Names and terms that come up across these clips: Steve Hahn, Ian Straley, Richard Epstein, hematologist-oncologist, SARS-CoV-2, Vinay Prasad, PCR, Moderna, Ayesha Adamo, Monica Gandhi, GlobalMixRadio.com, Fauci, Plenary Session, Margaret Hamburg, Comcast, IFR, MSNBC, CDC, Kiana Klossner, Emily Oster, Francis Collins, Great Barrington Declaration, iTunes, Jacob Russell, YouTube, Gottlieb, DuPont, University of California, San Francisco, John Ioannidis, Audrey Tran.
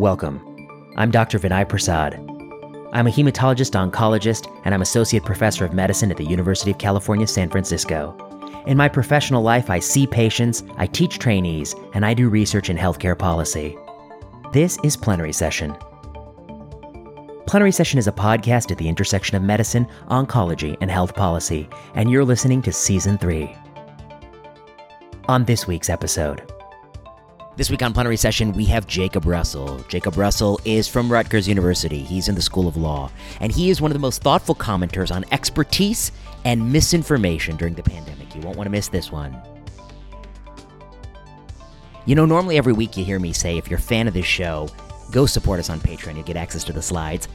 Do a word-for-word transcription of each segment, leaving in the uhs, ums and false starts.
Welcome. I'm Doctor Vinay Prasad. I'm a hematologist-oncologist, and I'm Associate Professor of Medicine at the University of California, San Francisco. In my professional life, I see patients, I teach trainees, and I do research in healthcare policy. This is Plenary Session. Plenary Session is a podcast at the intersection of medicine, oncology, and health policy, and you're listening to Season three. On this week's episode... This week on Plenary Session, we have Jacob Russell. Jacob Russell is from Rutgers University. He's in the School of Law, and he is one of the most thoughtful commenters on expertise and misinformation during the pandemic. You won't want to miss this one. You know, normally every week you hear me say, if you're a fan of this show, go support us on Patreon. You'll get access to the slides.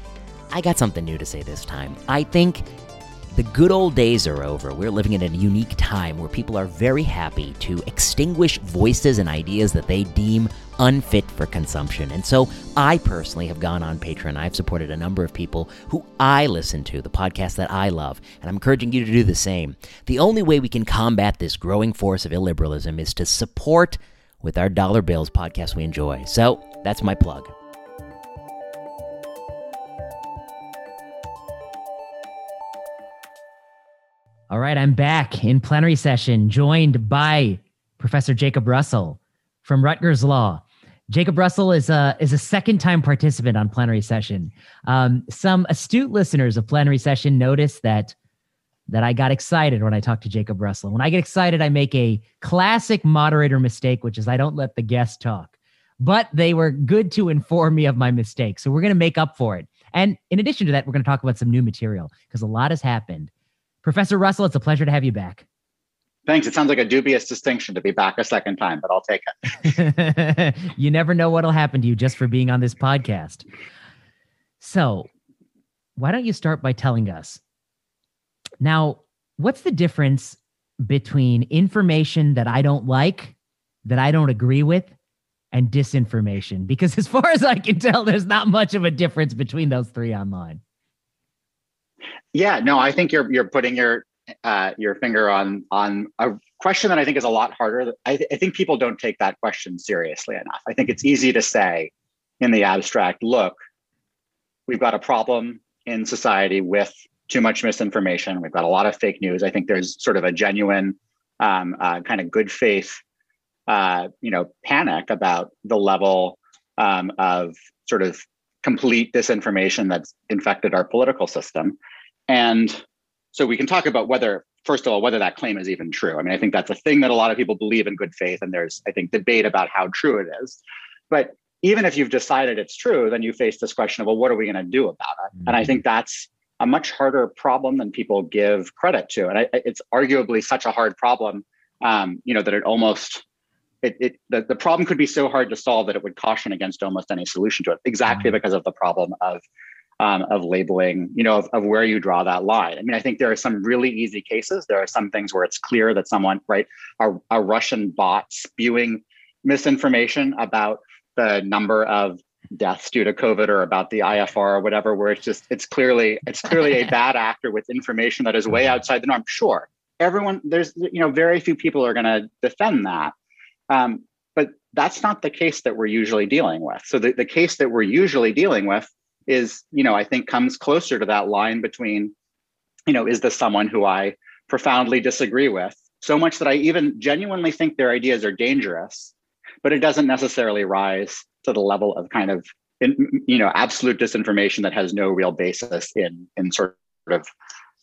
I got something new to say this time. I think the good old days are over. We're living in a unique time where people are very happy to extinguish voices and ideas that they deem unfit for consumption. And so I personally have gone on Patreon. I've supported a number of people who I listen to, the podcasts that I love, and I'm encouraging you to do the same. The only way we can combat this growing force of illiberalism is to support with our dollar bills podcasts we enjoy. So that's my plug. All right, I'm back in Plenary Session, joined by Professor Jacob Russell from Rutgers Law. Jacob Russell is a is a second-time participant on Plenary Session. Um, some astute listeners of Plenary Session noticed that that I got excited when I talked to Jacob Russell. When I get excited, I make a classic moderator mistake, which is I don't let the guest talk. But they were good to inform me of my mistake, so we're going to make up for it. And in addition to that, we're going to talk about some new material because a lot has happened. Professor Russell, it's a pleasure to have you back. Thanks. It sounds like a dubious distinction to be back a second time, but I'll take it. You never know what'll happen to you just for being on this podcast. So why don't you start by telling us now, what's the difference between information that I don't like, that I don't agree with, and disinformation? Because as far as I can tell, there's not much of a difference between those three online. Yeah, no, I think you're you're putting your uh, your finger on on a question that I think is a lot harder. I, th- I think people don't take that question seriously enough. I think it's easy to say in the abstract, look, we've got a problem in society with too much misinformation. We've got a lot of fake news. I think there's sort of a genuine um, uh, kind of good faith, uh, you know, panic about the level um, of sort of complete disinformation that's infected our political system. And so we can talk about whether, first of all, whether that claim is even true. I mean, I think that's a thing that a lot of people believe in good faith, and there's, I think, debate about how true it is. But even if you've decided it's true, then you face this question of, well, what are we going to do about it? Mm-hmm. And I think that's a much harder problem than people give credit to. And I, it's arguably such a hard problem, um, you know, that it almost... It, it, the, the problem could be so hard to solve that it would caution against almost any solution to it, exactly because of the problem of um, of labeling, you know, of, of where you draw that line. I mean, I think there are some really easy cases. There are some things where it's clear that someone, right, a, a Russian bot spewing misinformation about the number of deaths due to COVID or about the I F R or whatever, where it's just, it's clearly, it's clearly a bad actor with information that is way outside the norm. Sure, everyone, there's, you know, very few people are going to defend that. Um, but that's not the case that we're usually dealing with. So the, the case that we're usually dealing with is, you know, I think comes closer to that line between, you know, is this someone who I profoundly disagree with so much that I even genuinely think their ideas are dangerous, but it doesn't necessarily rise to the level of kind of, in, you know, absolute disinformation that has no real basis in, in sort of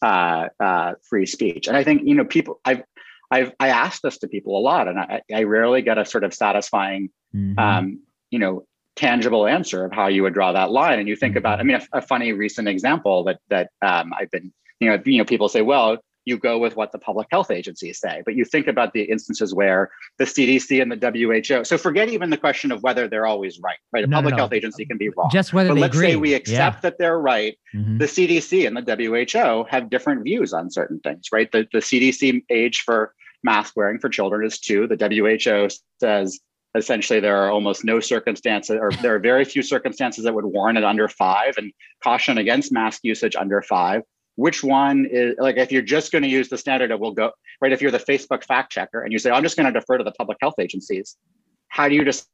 uh, uh, free speech. And I think, you know, people, I've, I've I asked this to people a lot, and I, I rarely get a sort of satisfying, mm-hmm. um, you know, tangible answer of how you would draw that line. And you think about, I mean, a, a funny recent example that that um, I've been, you know, you know, people say, well, you go with what the public health agencies say, but you think about the instances where the C D C and the W H O. So forget even the question of whether they're always right. Right, a no, public no, no. health agency can be wrong. Just whether but they let's agree. say we accept yeah. that they're right. Mm-hmm. The C D C and the W H O have different views on certain things. Right, the the C D C age for mask wearing for children is two. The W H O says essentially there are almost no circumstances, or there are very few circumstances that would warrant it under five, and caution against mask usage under five. Which one is, like, if you're just going to use the standard that will go, right, if you're the Facebook fact checker and you say, I'm just going to defer to the public health agencies, how do you just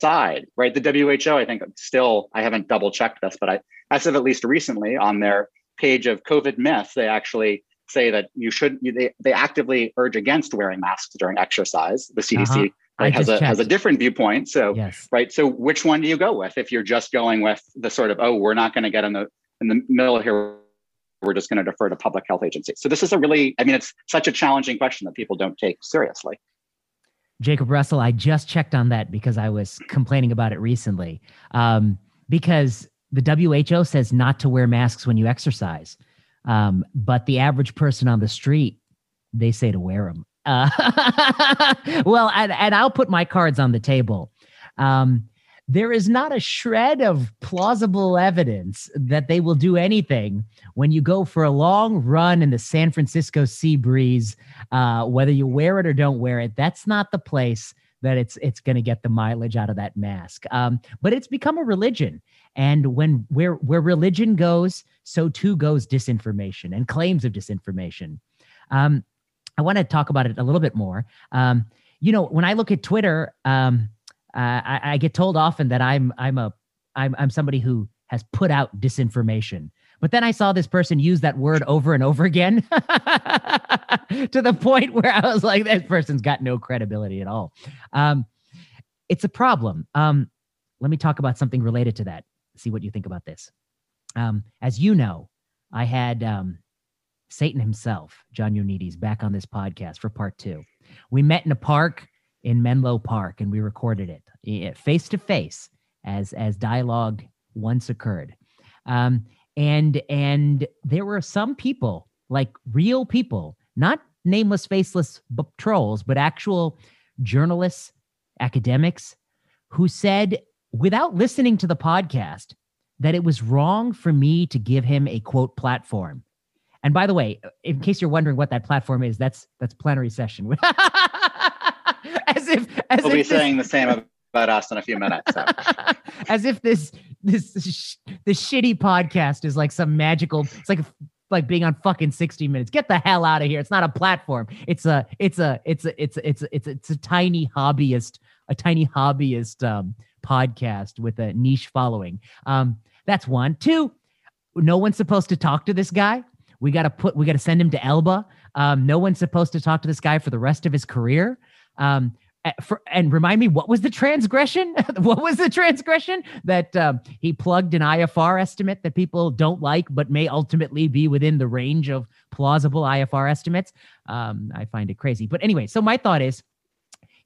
side, right? The W H O, I think still, I haven't double checked this, but I, as of at least recently on their page of COVID myths, they actually say that you should, they, they actively urge against wearing masks during exercise. The C D C uh-huh. right, has, a, has a different viewpoint. So, yes. right. So which one do you go with? If you're just going with the sort of, oh, we're not going to get in the, in the middle here, we're just going to defer to public health agencies. So this is a really, I mean, it's such a challenging question that people don't take seriously. Jacob Russell, I just checked on that because I was complaining about it recently. Um, because the W H O says not to wear masks when you exercise. Um, but the average person on the street, they say to wear them. Uh, well, and, and I'll put my cards on the table. Um, there is not a shred of plausible evidence that they will do anything when you go for a long run in the San Francisco sea breeze, uh, whether you wear it or don't wear it. That's not the place that it's it's going to get the mileage out of that mask. Um, but it's become a religion. And when where where religion goes, so too goes disinformation and claims of disinformation. Um, I want to talk about it a little bit more. Um, you know, when I look at Twitter, um, uh, I, I get told often that I'm I'm a I'm I'm somebody who has put out disinformation. But then I saw this person use that word over and over again to the point where I was like, this person's got no credibility at all. Um, it's a problem. Um, let me talk about something related to that. See what you think about this. Um, as you know, I had um, Satan himself, John Ioannidis, back on this podcast for part two. We met in a park in Menlo Park, and we recorded it face-to-face as as dialogue once occurred. Um, and and there were some people, like real people, not nameless, faceless b- trolls, but actual journalists, academics, who said, without listening to the podcast, that it was wrong for me to give him a, quote, platform. And by the way, in case you're wondering what that platform is, that's that's Plenary Session. as if as we'll if be this, saying the same about us in a few minutes. So. As if this this this shitty podcast is like some magical. It's like like being on fucking sixty minutes. Get the hell out of here. It's not a platform. It's a it's a it's a it's a, it's a, it's a, it's a tiny hobbyist a tiny hobbyist um, podcast with a niche following. Um, That's one. Two, no one's supposed to talk to this guy. We got to put, we got to send him to Elba. Um, no one's supposed to talk to this guy for the rest of his career. Um, for, and remind me, what was the transgression? What was the transgression? That um, he plugged an I F R estimate that people don't like, but may ultimately be within the range of plausible I F R estimates. Um, I find it crazy. But anyway, so my thought is,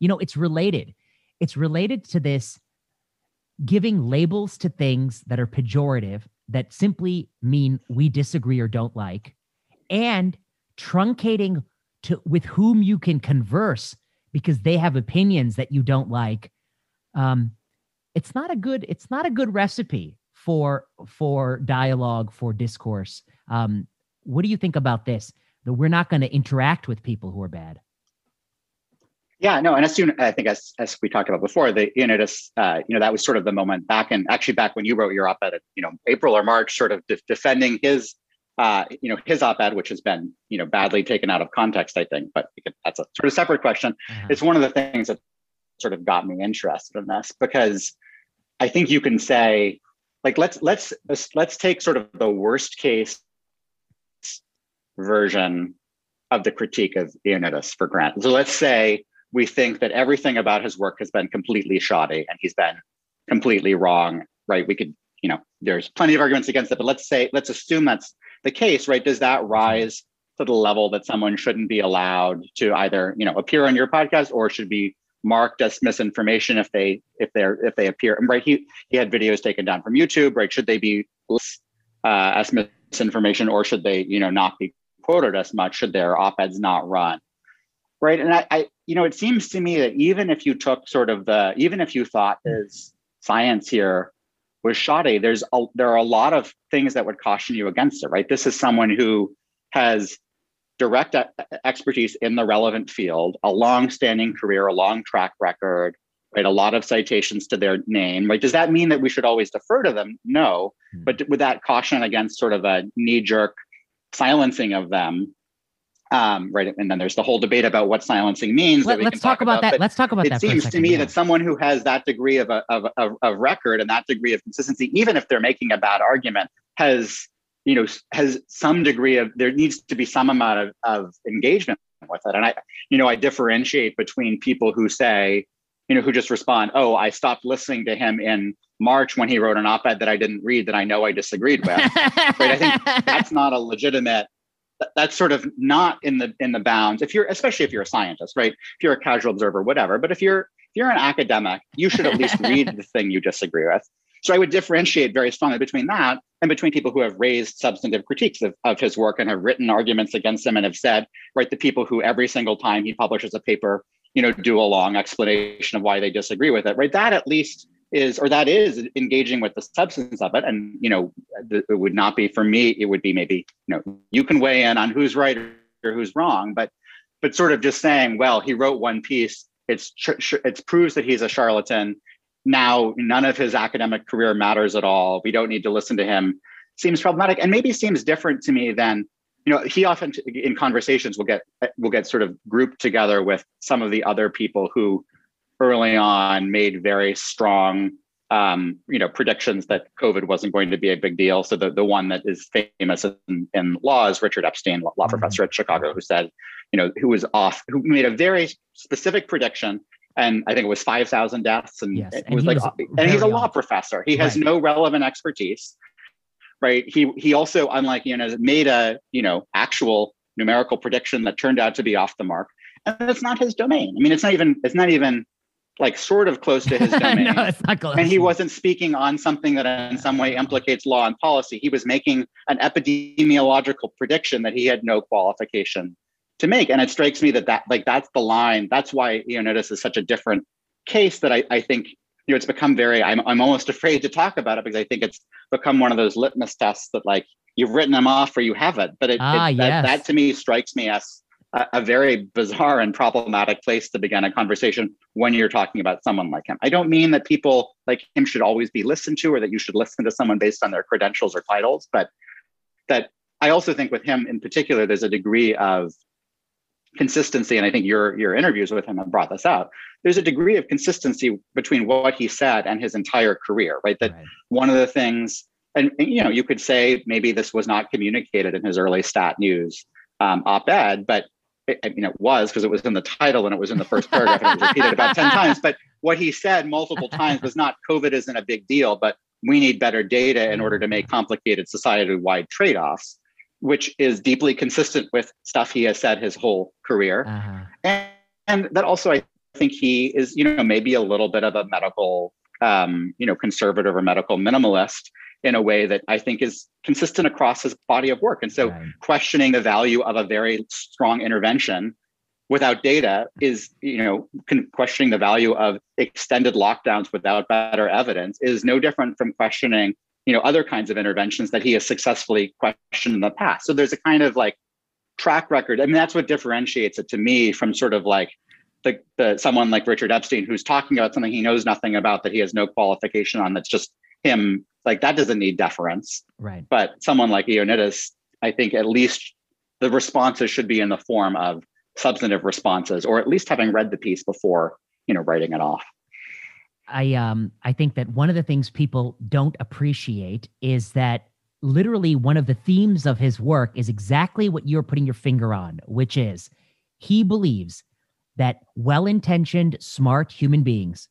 you know, it's related. It's related to this giving labels to things that are pejorative, that simply mean we disagree or don't like, and truncating to with whom you can converse because they have opinions that you don't like. Um, it's not a good, it's not a good recipe for, for dialogue, for discourse. Um, what do you think about this? That we're not going to interact with people who are bad. Yeah, no, and as soon I think as as we talked about before, the Ioannidis, uh, you know, that was sort of the moment back in actually back when you wrote your op-ed, you know, April or March, sort of de- defending his, uh, you know, his op-ed, which has been, you know, badly taken out of context, I think, but that's a sort of separate question. Uh-huh. It's one of the things that sort of got me interested in this because I think you can say, like, let's let's let's take sort of the worst case version of the critique of Ioannidis for granted. So let's say we think that everything about his work has been completely shoddy and he's been completely wrong, right? We could, you know, there's plenty of arguments against it, but let's say, let's assume that's the case, right? Does that rise to the level that someone shouldn't be allowed to either, you know, appear on your podcast or should be marked as misinformation if they, if they're, if they appear, right? He, he had videos taken down from YouTube, right? Should they be uh, as misinformation or should they, you know, not be quoted as much? Should their op-eds not run? Right. And I, I, you know, it seems to me that even if you took sort of the, even if you thought his science here was shoddy, there's a, there are a lot of things that would caution you against it, right? This is someone who has direct expertise in the relevant field, a long-standing career, a long track record, right? A lot of citations to their name, right? Does that mean that we should always defer to them? No, but with that caution against sort of a knee-jerk silencing of them, Um, right. And then there's the whole debate about what silencing means. Let, that we let's can talk, talk about, about that. Let's talk about it that. It seems second, to me yeah. that someone who has that degree of a of, of, of record and that degree of consistency, even if they're making a bad argument, has, you know, has some degree of, there needs to be some amount of, of engagement with it. And I, you know, I differentiate between people who say, you know, who just respond, oh, I stopped listening to him in March when he wrote an op-ed that I didn't read that I know I disagreed with. Right? I think that's not a legitimate, that's sort of not in the in the bounds. If you're, especially if you're a scientist, right? If you're a casual observer, whatever. But if you're if you're an academic, you should at least read the thing you disagree with. So I would differentiate very strongly between that and between people who have raised substantive critiques of, of his work and have written arguments against him and have said, right, the people who every single time he publishes a paper, you know, do a long explanation of why they disagree with it, right? That at least is, or that is engaging with the substance of it. And, you know, th- it would not be for me, it would be maybe, you know, you can weigh in on who's right or who's wrong, but, but sort of just saying, well, he wrote one piece, it's, tr- tr- it proves that he's a charlatan. Now, none of his academic career matters at all. We don't need to listen to him. Seems problematic, and maybe seems different to me than, you know, he often in conversations will get will get sort of grouped together with some of the other people who early on made very strong, um, you know, predictions that COVID wasn't going to be a big deal. So the, the one that is famous in, in law is Richard Epstein, law mm-hmm. professor at Chicago, who said, you know, who was off, who made a very specific prediction. And I think it was five thousand deaths. And yes, it was and like, was and he's a law off. professor. He has right. no relevant expertise, right? He he also, unlike Ioannidis, made a, you know, actual numerical prediction that turned out to be off the mark. And that's not his domain. I mean, it's not even, it's not even like sort of close to his domain. No, it's not close. And he wasn't speaking on something that in some way implicates law and policy. He was making an epidemiological prediction that he had no qualification to make. And it strikes me that, that like that's the line. That's why Ioannidis is such a different case that I, I think, you know, it's become very, I'm I'm almost afraid to talk about it because I think it's become one of those litmus tests that like you've written them off or you haven't. But it, ah, it yes. that, that to me strikes me as a, a very bizarre and problematic place to begin a conversation when you're talking about someone like him. I don't mean that people like him should always be listened to or that you should listen to someone based on their credentials or titles, but that I also think with him in particular, there's a degree of consistency, and I think your your interviews with him have brought this out. There's a degree of consistency between what he said and his entire career, right? That right. one of the things, and, and you know, you could say maybe this was not communicated in his early Stat News um, op-ed, but it, I mean, it was because it was in the title and it was in the first paragraph and it was repeated about ten times. But what he said multiple times was not COVID isn't a big deal, but we need better data in order to make complicated society-wide trade-offs, which is deeply consistent with stuff he has said his whole career. Uh-huh. And, and that also, I think he is, you know, maybe a little bit of a medical, um, you know, conservative or medical minimalist in a way that I think is consistent across his body of work. And so right. questioning the value of a very strong intervention without data is, you know, con- questioning the value of extended lockdowns without better evidence is no different from questioning, you know, other kinds of interventions that he has successfully questioned in the past. So there's a kind of like track record. I mean, that's what differentiates it to me from sort of like the, the someone like Richard Epstein, who's talking about something he knows nothing about, that he has no qualification on. That's just him. Like that doesn't need deference. Right. But someone like Ioannidis, I think at least the responses should be in the form of substantive responses, or at least having read the piece before, you know, writing it off. I um I think that one of the things people don't appreciate is that literally one of the themes of his work is exactly what you're putting your finger on, which is he believes that well-intentioned, smart human beings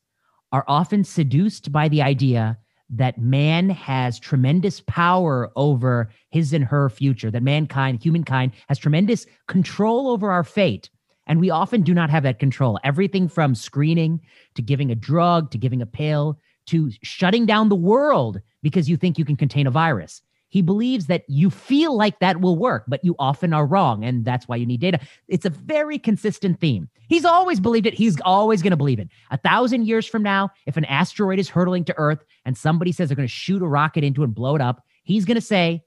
are often seduced by the idea that man has tremendous power over his and her future, that mankind, humankind, has tremendous control over our fate. And we often do not have that control. Everything from screening to giving a drug, to giving a pill, to shutting down the world because you think you can contain a virus. He believes that you feel like that will work, but you often are wrong. And that's why you need data. It's a very consistent theme. He's always believed it. He's always going to believe it. A thousand years from now, if an asteroid is hurtling to Earth and somebody says they're going to shoot a rocket into it and blow it up, he's going to say,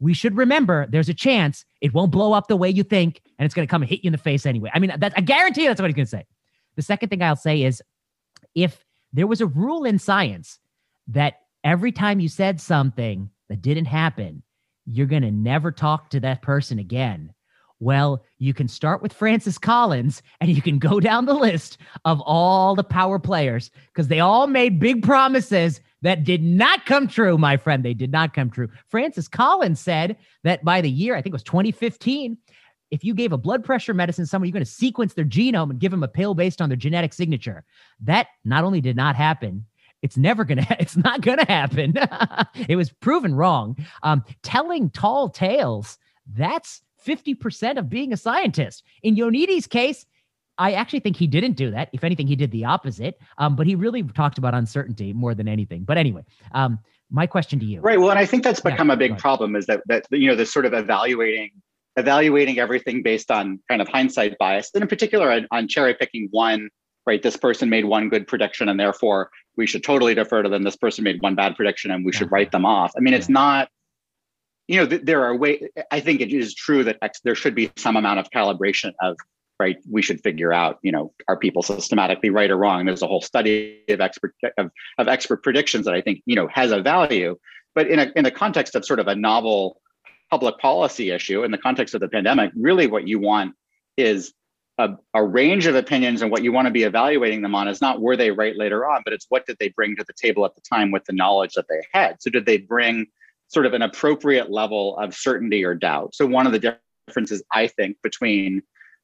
we should remember there's a chance it won't blow up the way you think, and it's going to come and hit you in the face anyway. I mean, that's, I guarantee you that's what he's going to say. The second thing I'll say is if there was a rule in science that every time you said something that didn't happen, you're going to never talk to that person again, Well, you can start with Francis Collins and you can go down the list of all the power players because they all made big promises that did not come true, my friend. They did not come true. Francis Collins said that by the year, I think it was twenty fifteen, if you gave a blood pressure medicine to someone, you're going to sequence their genome and give them a pill based on their genetic signature. That not only did not happen, It's never going to, it's not going to happen. It was proven wrong. Um, telling tall tales, that's fifty percent of being a scientist. In Ioannidis' case, I actually think he didn't do that. If anything, he did the opposite. Um, but he really talked about uncertainty more than anything. But anyway, um, my question to you. Right. Well, and I think that's become yeah, a big problem is that, that, you know, the sort of evaluating, evaluating everything based on kind of hindsight bias, and in particular on, on cherry picking one, right? This person made one good prediction and therefore we should totally defer to them. This person made one bad prediction and we yeah. should write them off. I mean, it's not, you know, th- there are ways, I think it is true that ex- there should be some amount of calibration of, right, we should figure out, you know, are people systematically right or wrong? There's a whole study of expert of, of expert predictions that I think, you know, has a value, but in a in the context of sort of a novel public policy issue, in the context of the pandemic, really what you want is A, a range of opinions, and what you want to be evaluating them on is not were they right later on, but it's what did they bring to the table at the time with the knowledge that they had. So did they bring sort of an appropriate level of certainty or doubt? So one of the differences, I think, between,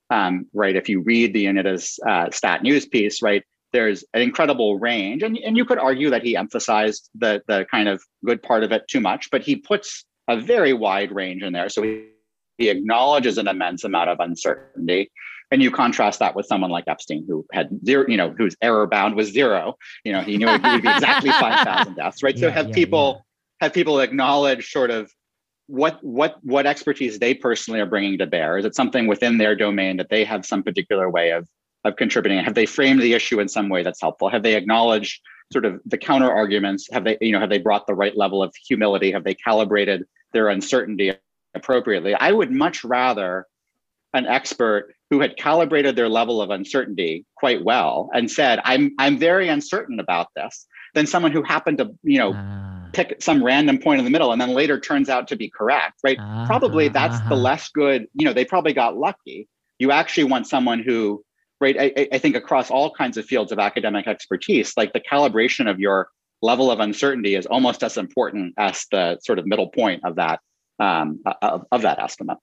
um, right, if you read the Ioannidis uh, Stat News piece, right, there's an incredible range. And, and you could argue that he emphasized the, the kind of good part of it too much, but he puts a very wide range in there. So he, he acknowledges an immense amount of uncertainty. And you contrast that with someone like Epstein, who had zero, you know, whose error bound was zero. You know, he knew it would be exactly five thousand deaths, right? Yeah, so have yeah, people yeah. have people acknowledge sort of what what what expertise they personally are bringing to bear? Is it something within their domain that they have some particular way of of contributing? Have they framed the issue in some way that's helpful? Have they acknowledged sort of the counter arguments? Have they, you know, have they brought the right level of humility? Have they calibrated their uncertainty appropriately? I would much rather an expert who had calibrated their level of uncertainty quite well and said, I'm I'm very uncertain about this, than someone who happened to, you know, uh, pick some random point in the middle and then later turns out to be correct, right? Uh, probably that's uh-huh. the less good, you know, they probably got lucky. You actually want someone who, right, I, I think across all kinds of fields of academic expertise, like the calibration of your level of uncertainty is almost as important as the sort of middle point of that, um, of, of that estimate.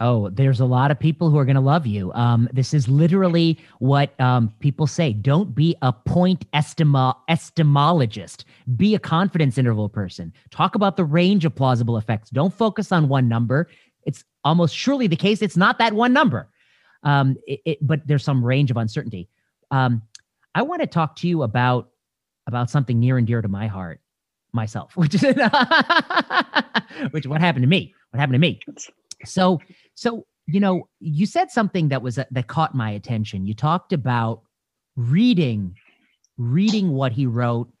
Oh, there's a lot of people who are going to love you. Um, this is literally what um, people say. Don't be a point estimo- estimologist. Be a confidence interval person. Talk about the range of plausible effects. Don't focus on one number. It's almost surely the case it's not that one number. Um, it, it, but there's some range of uncertainty. Um, I want to talk to you about, about something near and dear to my heart, myself, which is which what happened to me. What happened to me? So, so, you know, you said something that was, uh, that caught my attention. You talked about reading, reading what he wrote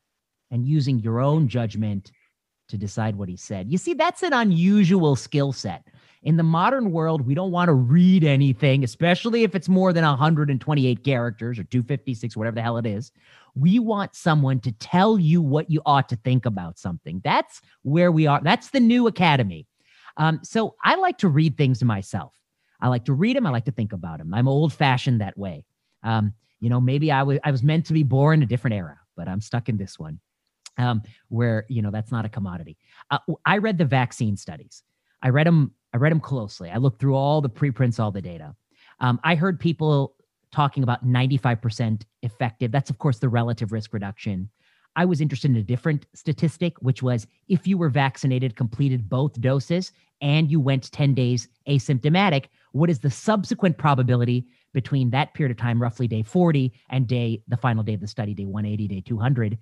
and using your own judgment to decide what he said. You see, that's an unusual skill set. In the modern world, we don't want to read anything, especially if it's more than one hundred twenty-eight characters or two fifty-six, whatever the hell it is. We want someone to tell you what you ought to think about something. That's where we are. That's the new academy. Um, so I like to read things to myself. I like to read them. I like to think about them. I'm old fashioned that way. Um, you know, maybe I was, I was meant to be born a different era, but I'm stuck in this one um, where, you know, that's not a commodity. Uh, I read the vaccine studies. I read them. I read them closely. I looked through all the preprints, all the data. Um, I heard people talking about ninety-five percent effective. That's of course the relative risk reduction. I was interested in a different statistic, which was if you were vaccinated, completed both doses, and you went ten days asymptomatic, what is the subsequent probability between that period of time, roughly day forty and day, the final day of the study, day one eighty, day two hundred,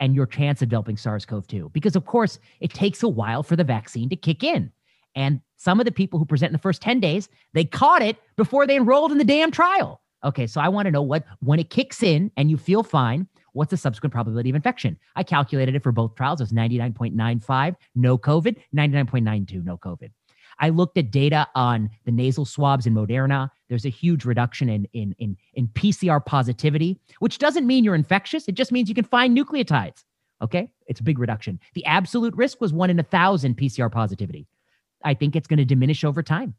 and your chance of developing SARS-C o V two? Because of course, it takes a while for the vaccine to kick in. And some of the people who present in the first ten days, they caught it before they enrolled in the damn trial. Okay, so I want to know what, when it kicks in and you feel fine, what's the subsequent probability of infection? I calculated it for both trials. It was ninety-nine point nine five, no COVID, ninety-nine point nine two, no COVID. I looked at data on the nasal swabs in Moderna. There's a huge reduction in, in, in, in P C R positivity, which doesn't mean you're infectious. It just means you can find nucleotides, okay? It's a big reduction. The absolute risk was one in a thousand P C R positivity. I think it's going to diminish over time.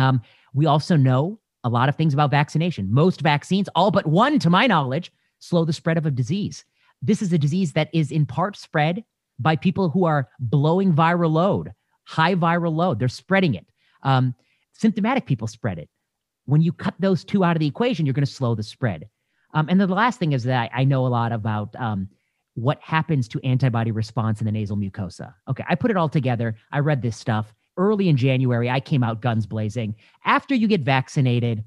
Um, we also know a lot of things about vaccination. Most vaccines, all but one, to my knowledge, slow the spread of a disease. This is a disease that is in part spread by people who are blowing viral load, high viral load. They're spreading it. Um, symptomatic people spread it. When you cut those two out of the equation, you're going to slow the spread. Um, and then the last thing is that I, I know a lot about um, what happens to antibody response in the nasal mucosa. Okay, I put it all together. I read this stuff. Early in January, I came out guns blazing. After you get vaccinated,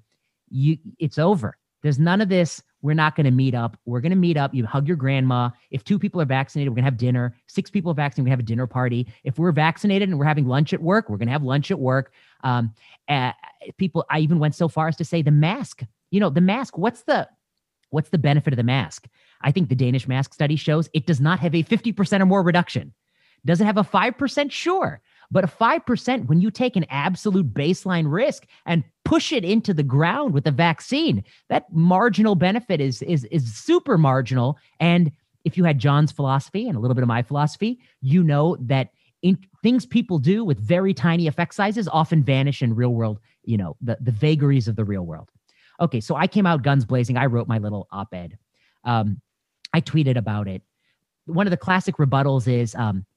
you it's over. There's none of this, we're not going to meet up. We're going to meet up. You hug your grandma. If two people are vaccinated, we're going to have dinner. Six people are vaccinated, we're going to have a dinner party. If we're vaccinated and we're having lunch at work, we're going to have lunch at work. Um, uh, people, I even went so far as to say the mask. You know, the mask, what's the... What's the benefit of the mask? I think the Danish mask study shows it does not have a fifty percent or more reduction. Does it have a five percent? Sure. But a five percent, when you take an absolute baseline risk and push it into the ground with a vaccine, that marginal benefit is, is, is super marginal. And if you had John's philosophy and a little bit of my philosophy, you know that in, things people do with very tiny effect sizes often vanish in real world, you know, the, the vagaries of the real world. Okay, so I came out guns blazing. I wrote my little op-ed. Um, I tweeted about it. One of the classic rebuttals is, um,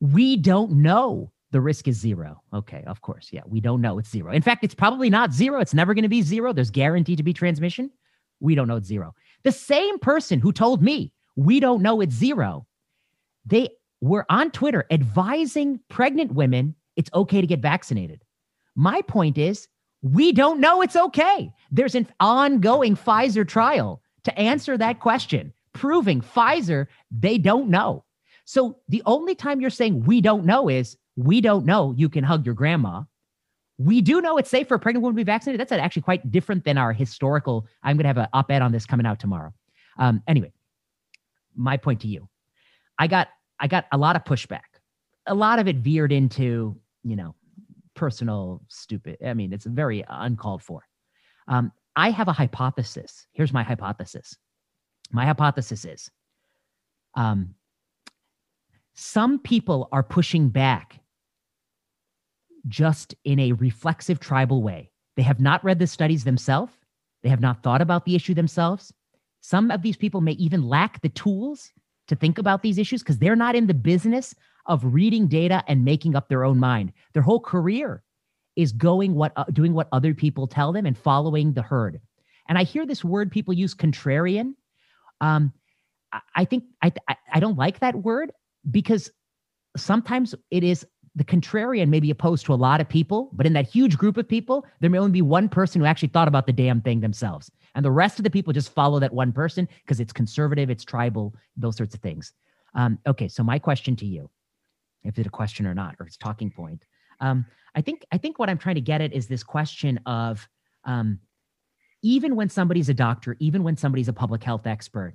we don't know the risk is zero. Okay, of course. Yeah, we don't know it's zero. In fact, it's probably not zero. It's never going to be zero. There's guaranteed to be transmission. We don't know it's zero. The same person who told me we don't know it's zero, they were on Twitter advising pregnant women it's okay to get vaccinated. My point is, we don't know it's okay. There's an ongoing Pfizer trial to answer that question, proving Pfizer, they don't know. So the only time you're saying we don't know is we don't know you can hug your grandma. We do know it's safe for a pregnant woman to be vaccinated. That's actually quite different than our historical. I'm going to have an op-ed on this coming out tomorrow. Um, anyway, my point to you, I got I got a lot of pushback. A lot of it veered into, you know, personal, stupid. I mean, it's very uncalled for. Um, I have a hypothesis. Here's my hypothesis. My hypothesis is um, some people are pushing back just in a reflexive tribal way. They have not read the studies themselves. They have not thought about the issue themselves. Some of these people may even lack the tools to think about these issues because they're not in the business of reading data and making up their own mind. Their whole career is going what uh, doing what other people tell them and following the herd. And I hear this word people use, contrarian. Um, I, I think I, I I don't like that word because sometimes it is the contrarian may be opposed to a lot of people, but in that huge group of people, there may only be one person who actually thought about the damn thing themselves. And the rest of the people just follow that one person because it's conservative, it's tribal, those sorts of things. Um, okay, so my question to you, if it's a question or not, or it's a talking point. Um, I think I think what I'm trying to get at is this question of um, even when somebody's a doctor, even when somebody's a public health expert,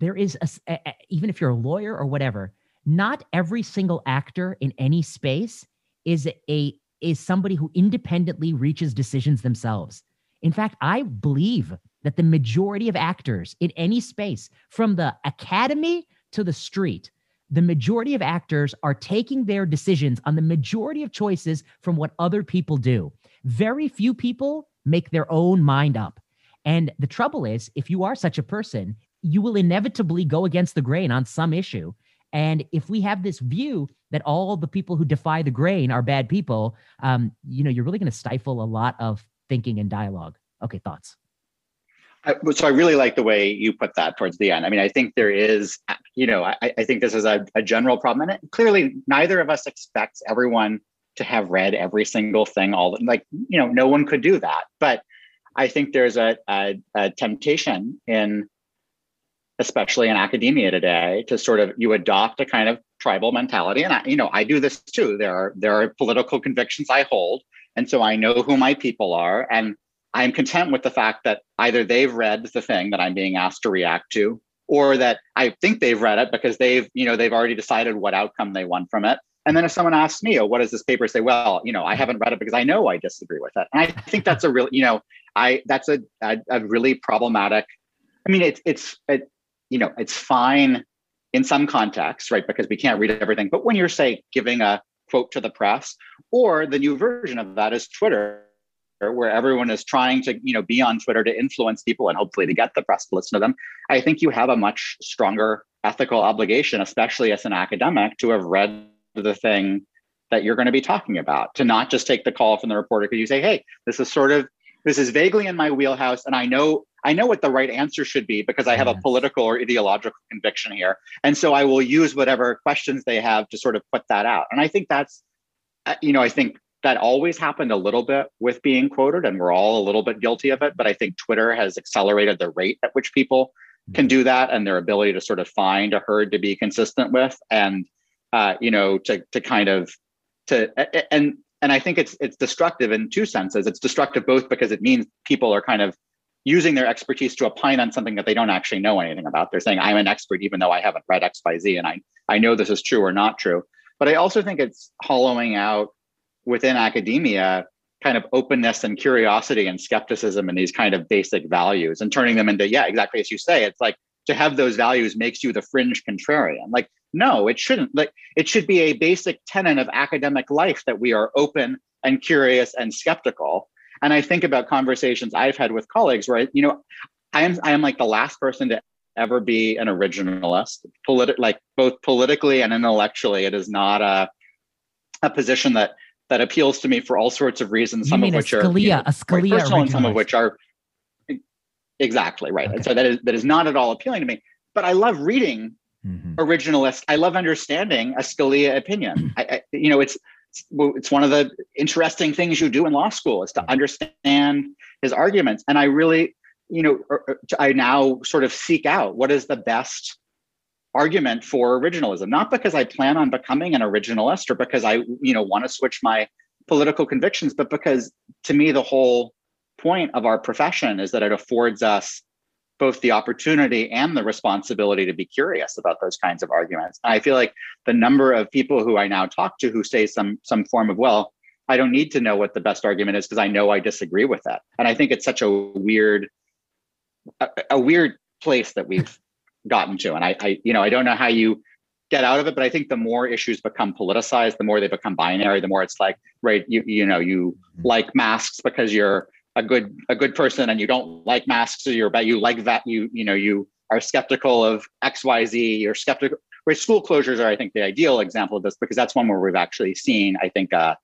there is, a, a, a, even if you're a lawyer or whatever, not every single actor in any space is a is somebody who independently reaches decisions themselves. In fact, I believe that the majority of actors in any space, from the academy to the street, the majority of actors are taking their decisions on the majority of choices from what other people do. Very few people make their own mind up. And the trouble is, if you are such a person, you will inevitably go against the grain on some issue. And if we have this view that all the people who defy the grain are bad people, um, you know, you're really going to stifle a lot of thinking and dialogue. Okay, thoughts? I, so I really like the way you put that towards the end. I mean, I think there is, you know, I, I think this is a, a general problem. And it, clearly, neither of us expects everyone to have read every single thing. All like, you know, no one could do that. But I think there's a, a, a temptation in, especially in academia today, to sort of, you adopt a kind of tribal mentality. And, I, you know, I do this too. There are there are political convictions I hold. And so I know who my people are. And I'm content with the fact that either they've read the thing that I'm being asked to react to, or that I think they've read it because they've, you know, they've already decided what outcome they want from it. And then if someone asks me, oh, what does this paper say? Well, you know, I haven't read it because I know I disagree with it. And I think that's a really, you know, I, that's a, a, a really problematic. I mean, it's, it's, it, you know, it's fine in some contexts, right? Because we can't read everything. But when you're, say, giving a quote to the press, or the new version of that is Twitter, where everyone is trying to, you know, be on Twitter to influence people and hopefully to get the press to listen to them, I think you have a much stronger ethical obligation, especially as an academic, to have read the thing that you're going to be talking about, to not just take the call from the reporter because you say, hey, this is sort of, this is vaguely in my wheelhouse. And I know, I know what the right answer should be because I have yes. a political or ideological conviction here. And so I will use whatever questions they have to sort of put that out. And I think that's, you know, I think that always happened a little bit with being quoted, and we're all a little bit guilty of it. But I think Twitter has accelerated the rate at which people can do that and their ability to sort of find a herd to be consistent with. And, uh, you know, to to kind of to and and I think it's it's destructive in two senses. It's destructive both because it means people are kind of using their expertise to opine on something that they don't actually know anything about. They're saying, I'm an expert, even though I haven't read X, Y, Z, and I, I know this is true or not true. But I also think it's hollowing out within academia kind of openness and curiosity and skepticism and these kind of basic values and turning them into, yeah, exactly as you say, it's like to have those values makes you the fringe contrarian. Like, no, it shouldn't. Like, it should be a basic tenet of academic life that we are open and curious and skeptical. And I think about conversations I've had with colleagues where, I, you know, I am I am like the last person to ever be an originalist, politi- like both politically and intellectually. It is not a a position that that appeals to me for all sorts of reasons, you some mean of which a Scalia, are you know, a Scalia personal and some of which are exactly right. Okay. And so that is that is not at all appealing to me. But I love reading mm-hmm. originalist. I love understanding a Scalia opinion. I, I, you know, it's it's one of the interesting things you do in law school is to understand his arguments. And I really, you know, I now sort of seek out what is the best argument for originalism, not because I plan on becoming an originalist or because I, you know, want to switch my political convictions, but because to me, the whole point of our profession is that it affords us both the opportunity and the responsibility to be curious about those kinds of arguments. And I feel like the number of people who I now talk to who say some some form of, well, I don't need to know what the best argument is because I know I disagree with that. And I think it's such a weird, a, a weird place that we've gotten to. And I, I, you know, I don't know how you get out of it, but I think the more issues become politicized, the more they become binary, the more it's like, right, you, you know, you like masks because you're a good a good person and you don't like masks, or you're you like that you you know you are skeptical of X Y Z, you're skeptical. Right, school closures are I think the ideal example of this because that's one where we've actually seen I think uh,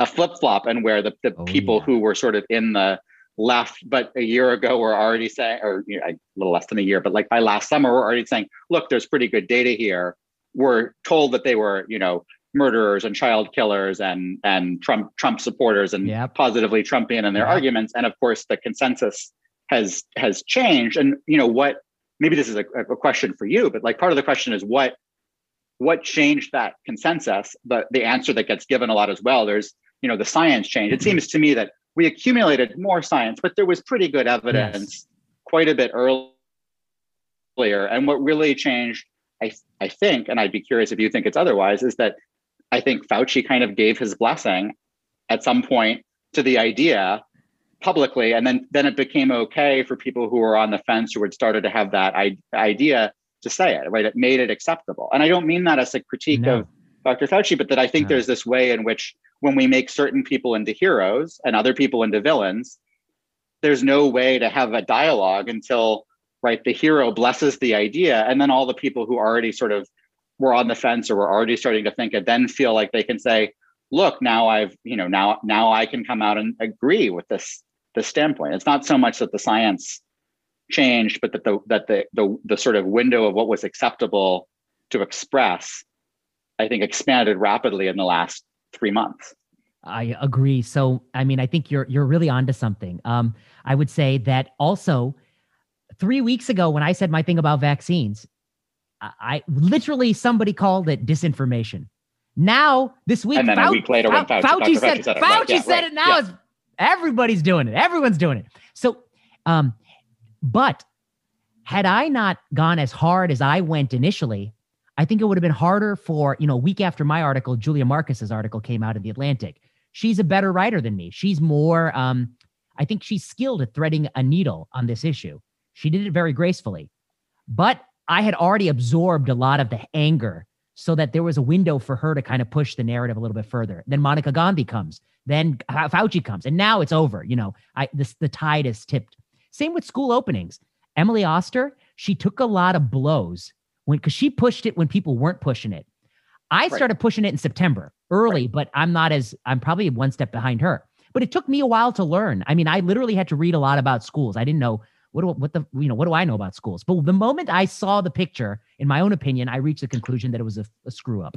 a flip-flop and where the, the oh, people yeah. who were sort of in the left but a year ago were already saying, or you know, a little less than a year, but like by last summer we're already saying, look, there's pretty good data here, were told that they were, you know, murderers and child killers and and Trump Trump supporters and yep. positively Trumpian in their yep. arguments. And of course, the consensus has has changed. And, you know, what maybe this is a, a question for you, but like part of the question is what what changed that consensus? But the answer that gets given a lot as well, there's, you know, the science change. It seems to me that we accumulated more science, but there was pretty good evidence yes. quite a bit earlier. And what really changed, I I think, and I'd be curious if you think it's otherwise, is that I think Fauci kind of gave his blessing at some point to the idea publicly. And then, then it became okay for people who were on the fence who had started to have that I- idea to say it, right? It made it acceptable. And I don't mean that as a critique no. of Doctor Fauci, but that I think no. there's this way in which when we make certain people into heroes and other people into villains, there's no way to have a dialogue until, right, the hero blesses the idea. And then all the people who already sort of we're on the fence or we're already starting to think and then feel like they can say, look, now I've, you know, now, now I can come out and agree with this, this standpoint. It's not so much that the science changed, but that the, that the, the, the sort of window of what was acceptable to express, I think expanded rapidly in the last three months. I agree. So, I mean, I think you're, you're really onto something. Um, I would say that also three weeks ago, when I said my thing about vaccines, I literally somebody called it disinformation. Now this week, and then Fauci, a week later, Fauci, Fauci said, Fauci said it, Fauci right, yeah, said right, it now yeah. is everybody's doing it. Everyone's doing it. So, um, but had I not gone as hard as I went initially, I think it would have been harder for, you know, a week after my article, Julia Marcus's article came out in The Atlantic. She's a better writer than me. She's more, um, I think she's skilled at threading a needle on this issue. She did it very gracefully, but I had already absorbed a lot of the anger so that there was a window for her to kind of push the narrative a little bit further. Then Monica Gandhi comes. Then Fauci comes, and now it's over. You know, I, this, the tide is tipped. Same with school openings. Emily Oster, she took a lot of blows when, because she pushed it when people weren't pushing it. I right. started pushing it in September early, right. but I'm not as, I'm probably one step behind her. But it took me a while to learn. I mean, I literally had to read a lot about schools. I didn't know what do, what the you know what do I know about schools. But the moment I saw the picture, in my own opinion, I reached the conclusion that it was a, a screw up.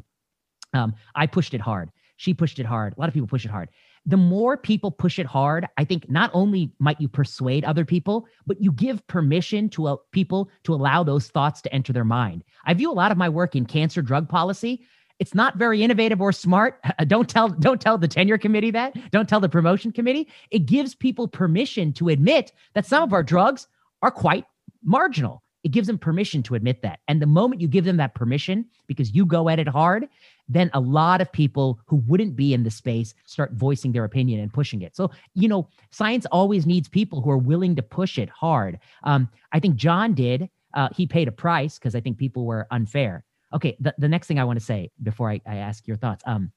Um, I pushed it hard. She pushed it hard. A lot of people push it hard. The more people push it hard, I think not only might you persuade other people, but you give permission to uh, people to allow those thoughts to enter their mind. I view a lot of my work in cancer drug policy. It's not very innovative or smart. Don't tell, don't tell the tenure committee that. Don't tell the promotion committee. It gives people permission to admit that some of our drugs are quite marginal. It gives them permission to admit that. And the moment you give them that permission, because you go at it hard, then a lot of people who wouldn't be in the space start voicing their opinion and pushing it. So, you know, science always needs people who are willing to push it hard. Um, I think John did. Uh, he paid a price because I think people were unfair. Okay, the, the next thing I want to say before I, I ask your thoughts, um,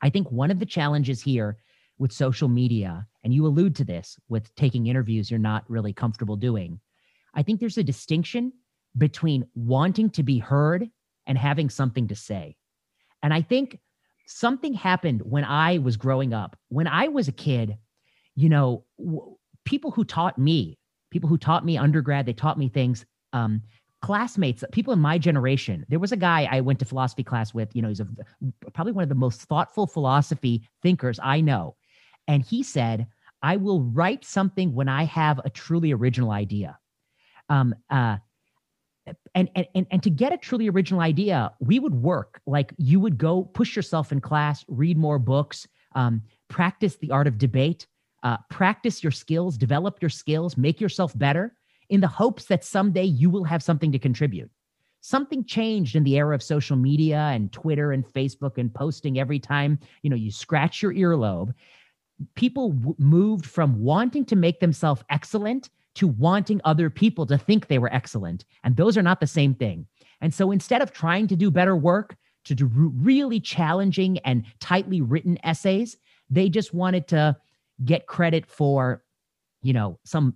I think one of the challenges here with social media, and you allude to this with taking interviews you're not really comfortable doing, I think there's a distinction between wanting to be heard and having something to say. And I think something happened when I was growing up. When I was a kid, you know, w- people who taught me, people who taught me undergrad, they taught me things, um, classmates, people in my generation. There was a guy I went to philosophy class with, you know, he's a, probably one of the most thoughtful philosophy thinkers I know. And he said, I will write something when I have a truly original idea. Um, uh, and, and, and, and to get a truly original idea, we would work, like you would go push yourself in class, read more books, um, practice the art of debate, uh, practice your skills, develop your skills, make yourself better, in the hopes that someday you will have something to contribute. Something changed in the era of social media and Twitter and Facebook and posting every time, you know, you scratch your earlobe. People w- moved from wanting to make themselves excellent to wanting other people to think they were excellent. And those are not the same thing. And so instead of trying to do better work, to do really challenging and tightly written essays, they just wanted to get credit for, you know, some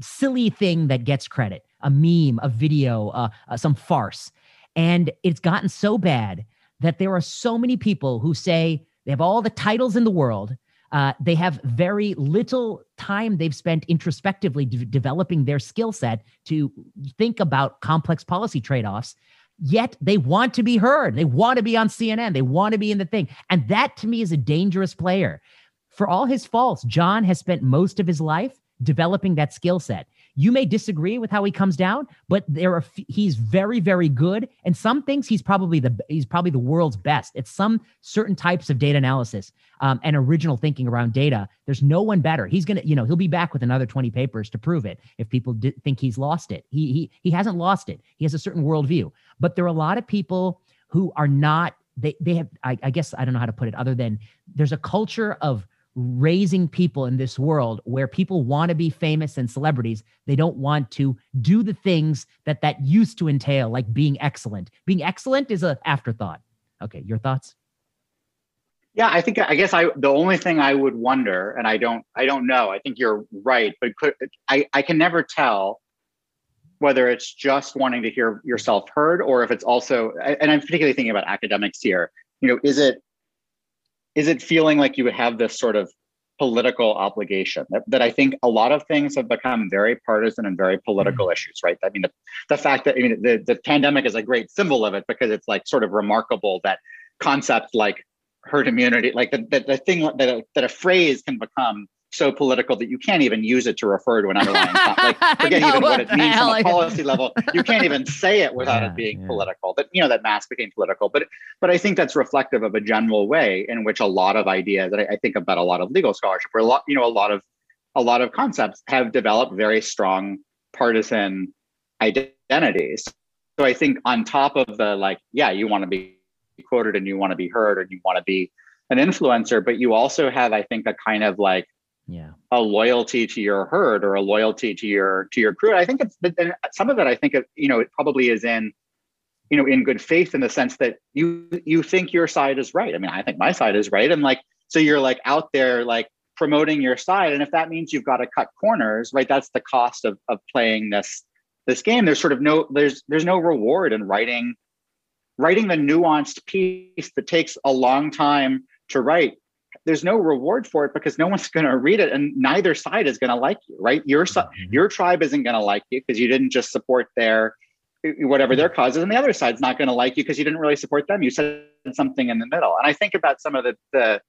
silly thing that gets credit, a meme, a video, uh, uh, some farce. And it's gotten so bad that there are so many people who say they have all the titles in the world. Uh, they have very little time they've spent introspectively de- developing their skill set to think about complex policy trade-offs, yet they want to be heard. They want to be on C N N. They want to be in the thing. And that to me is a dangerous player. For all his faults, John has spent most of his life developing that skill set. You may disagree with how he comes down, but there are he's very, very good. And some things he's probably the he's probably the world's best. It's some certain types of data analysis um, and original thinking around data. There's no one better. He's gonna, you know, he'll be back with another twenty papers to prove it. If people d- think he's lost it, he he he hasn't lost it. He has a certain worldview. But there are a lot of people who are not. They they have. I, I guess I don't know how to put it other than there's a culture of raising people in this world where people want to be famous and celebrities. They don't want to do the things that that used to entail, like being excellent. Being excellent is an afterthought. Okay, your thoughts? Yeah, I think, I guess I, the only thing I would wonder, and I don't, I don't know, I think you're right, but could, I, I can never tell whether it's just wanting to hear yourself heard or if it's also, and I'm particularly thinking about academics here, you know, is it, Is it feeling like you would have this sort of political obligation that, that I think a lot of things have become very partisan and very political mm-hmm. issues, right? I mean, the, the fact that I mean, the, the pandemic is a great symbol of it because it's like sort of remarkable that concepts like herd immunity, like the, the, the thing that a, that a phrase can become so political that you can't even use it to refer to an underlying topic. Like forget even what, what it means from a policy level. You can't even say it without yeah, it being yeah. political. That you know that mask became political. But but I think that's reflective of a general way in which a lot of ideas that I, I think about a lot of legal scholarship, where a lot, you know, a lot of a lot of concepts have developed very strong partisan identities. So I think on top of the like, yeah, you want to be quoted and you want to be heard and you want to be an influencer, but you also have, I think, a kind of like Yeah, a loyalty to your herd or a loyalty to your to your crew. I think it's some of it. I think it, you know it probably is in, you know, in good faith in the sense that you you think your side is right. I mean, I think my side is right, and like So you're like out there, like promoting your side. And if that means you've got to cut corners, right, that's the cost of of playing this, this game. There's sort of no, there's, there's no reward in writing, writing the nuanced piece that takes a long time to write. There's no reward for it because no one's going to read it and neither side is going to like you, right? Your your tribe isn't going to like you because you didn't just support their, whatever their cause is, and the other side's not going to like you because you didn't really support them. You said something in the middle. And I think about some of the, the,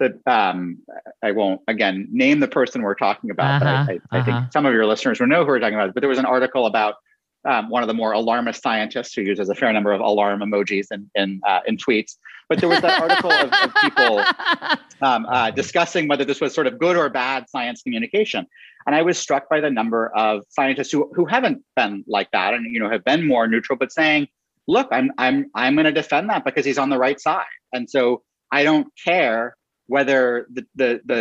the um, I won't, again, name the person we're talking about, uh-huh, but I, I, uh-huh. I think some of your listeners will know who we're talking about, but there was an article about Um, one of the more alarmist scientists who uses a fair number of alarm emojis in in, uh, in tweets. But there was that article of, of people um, uh, discussing whether this was sort of good or bad science communication. And I was struck by the number of scientists who who haven't been like that and, you know, have been more neutral, but saying, look, I'm I'm I'm going to defend that because he's on the right side. And so I don't care whether the the, the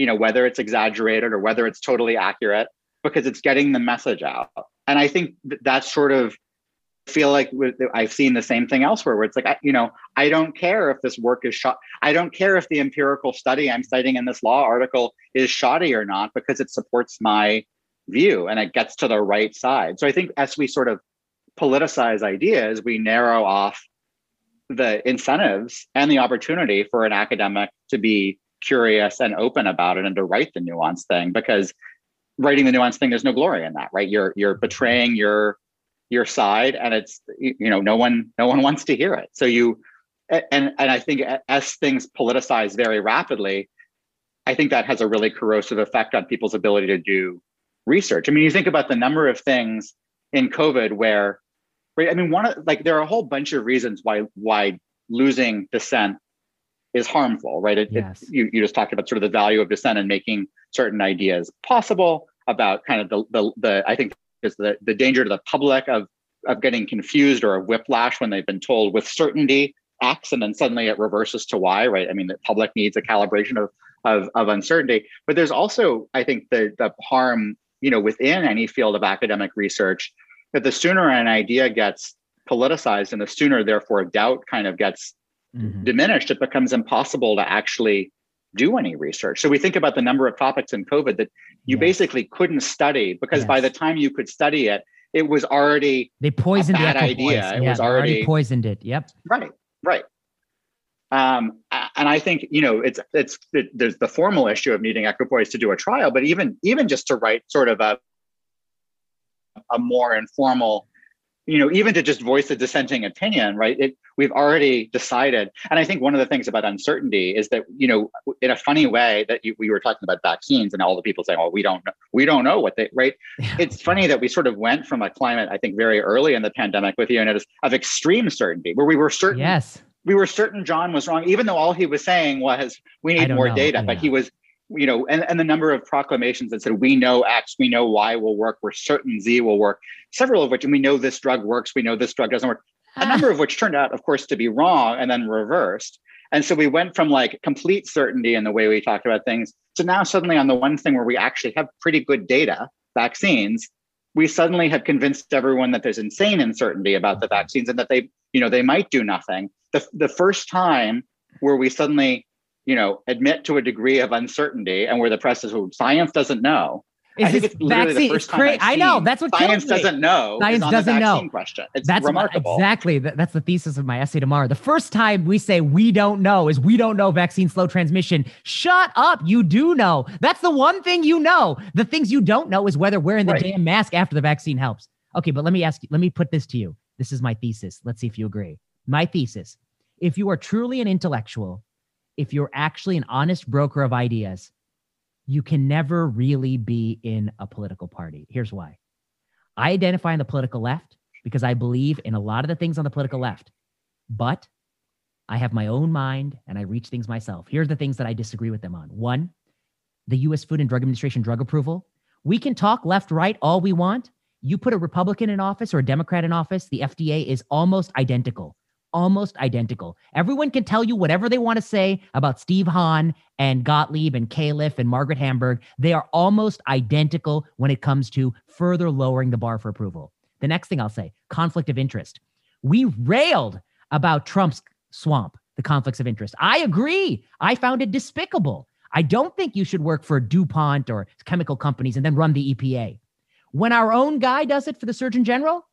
you know, whether it's exaggerated or whether it's totally accurate, because it's getting the message out. And I think that's sort of, feel like I've seen the same thing elsewhere where it's like, you know, I don't care if this work is shot. I don't care if the empirical study I'm citing in this law article is shoddy or not, because it supports my view and it gets to the right side. So I think as we sort of politicize ideas, we narrow off the incentives and the opportunity for an academic to be curious and open about it and to write the nuanced thing, because writing the nuanced thing, there's no glory in that, right? You're you're betraying your your side, and it's, you know, no one no one wants to hear it. So you, and and I think as things politicize very rapidly, I think that has a really corrosive effect on people's ability to do research. I mean, you think about the number of things in COVID where, right? I mean, one of, like, there are a whole bunch of reasons why why losing dissent is harmful, right? It, yes. it, you, you just talked about sort of the value of dissent and making certain ideas possible, about kind of the, the, the I think is the, the danger to the public of, of getting confused or a whiplash when they've been told with certainty X and then suddenly it reverses to Y, right? I mean, the public needs a calibration of, of, of uncertainty, but there's also, I think, the, the harm, you know, within any field of academic research, that the sooner an idea gets politicized and the sooner therefore doubt kind of gets Mm-hmm. diminished, it becomes impossible to actually do any research. So we think about the number of topics in COVID that you yes. basically couldn't study because yes. by the time you could study it, it was already they poisoned a bad the idea. Poison. It yeah, was already, already poisoned it. Yep. Right. Right. Um, and I think, you know, it's it's it, there's the formal issue of needing equipoise to do a trial, but even even just to write sort of a a more informal, you know, even to just voice a dissenting opinion, right? It, we've already decided. And I think one of the things about uncertainty is that, you know, in a funny way that you, we were talking about vaccines and all the people saying, oh, we don't know, we don't know what they, right? Yeah. It's funny that we sort of went from a climate, I think very early in the pandemic with Ioannidis, of extreme certainty, where we were certain, yes, we were certain John was wrong, even though all he was saying was, we need more know. data, but know. he was, you know, and, and the number of proclamations that said, we know X, we know Y will work, we're certain Z will work, several of which, and we know this drug works, we know this drug doesn't work, a number of which turned out, of course, to be wrong and then reversed. And so we went from like complete certainty in the way we talked about things to now suddenly on the one thing where we actually have pretty good data, vaccines, we suddenly have convinced everyone that there's insane uncertainty about the vaccines and that they, you know, they might do nothing. The, the first time where we suddenly, you know, admit to a degree of uncertainty and where the press is, well, science doesn't know. Is I think it's literally vaccine, the first time I've seen, I know, that's what science doesn't know. Science doesn't know. Question. It's that's remarkable. My, exactly. That's the thesis of my essay tomorrow. The first time we say we don't know is we don't know vaccine slow transmission. Shut up. You do know. That's the one thing you know. The things you don't know is whether wearing the right. damn mask after the vaccine helps. Okay, but let me ask you, let me put this to you. This is my thesis. Let's see if you agree. My thesis. If you are truly an intellectual, if you're actually an honest broker of ideas, you can never really be in a political party. Here's why. I identify in the political left because I believe in a lot of the things on the political left, but I have my own mind and I reach things myself. Here's the things that I disagree with them on. One, the U S Food and Drug Administration drug approval. We can talk left, right, all we want. You put a Republican in office or a Democrat in office, the F D A is almost identical. Almost identical. Everyone can tell you whatever they want to say about Steve Hahn and Gottlieb and Califf and Margaret Hamburg. They are almost identical when it comes to further lowering the bar for approval. The next thing I'll say, conflict of interest. We railed about Trump's swamp. the conflicts of interest. I agree. I found it despicable. I don't think you should work for DuPont or chemical companies and then run the E P A. When our own guy does it for the Surgeon General,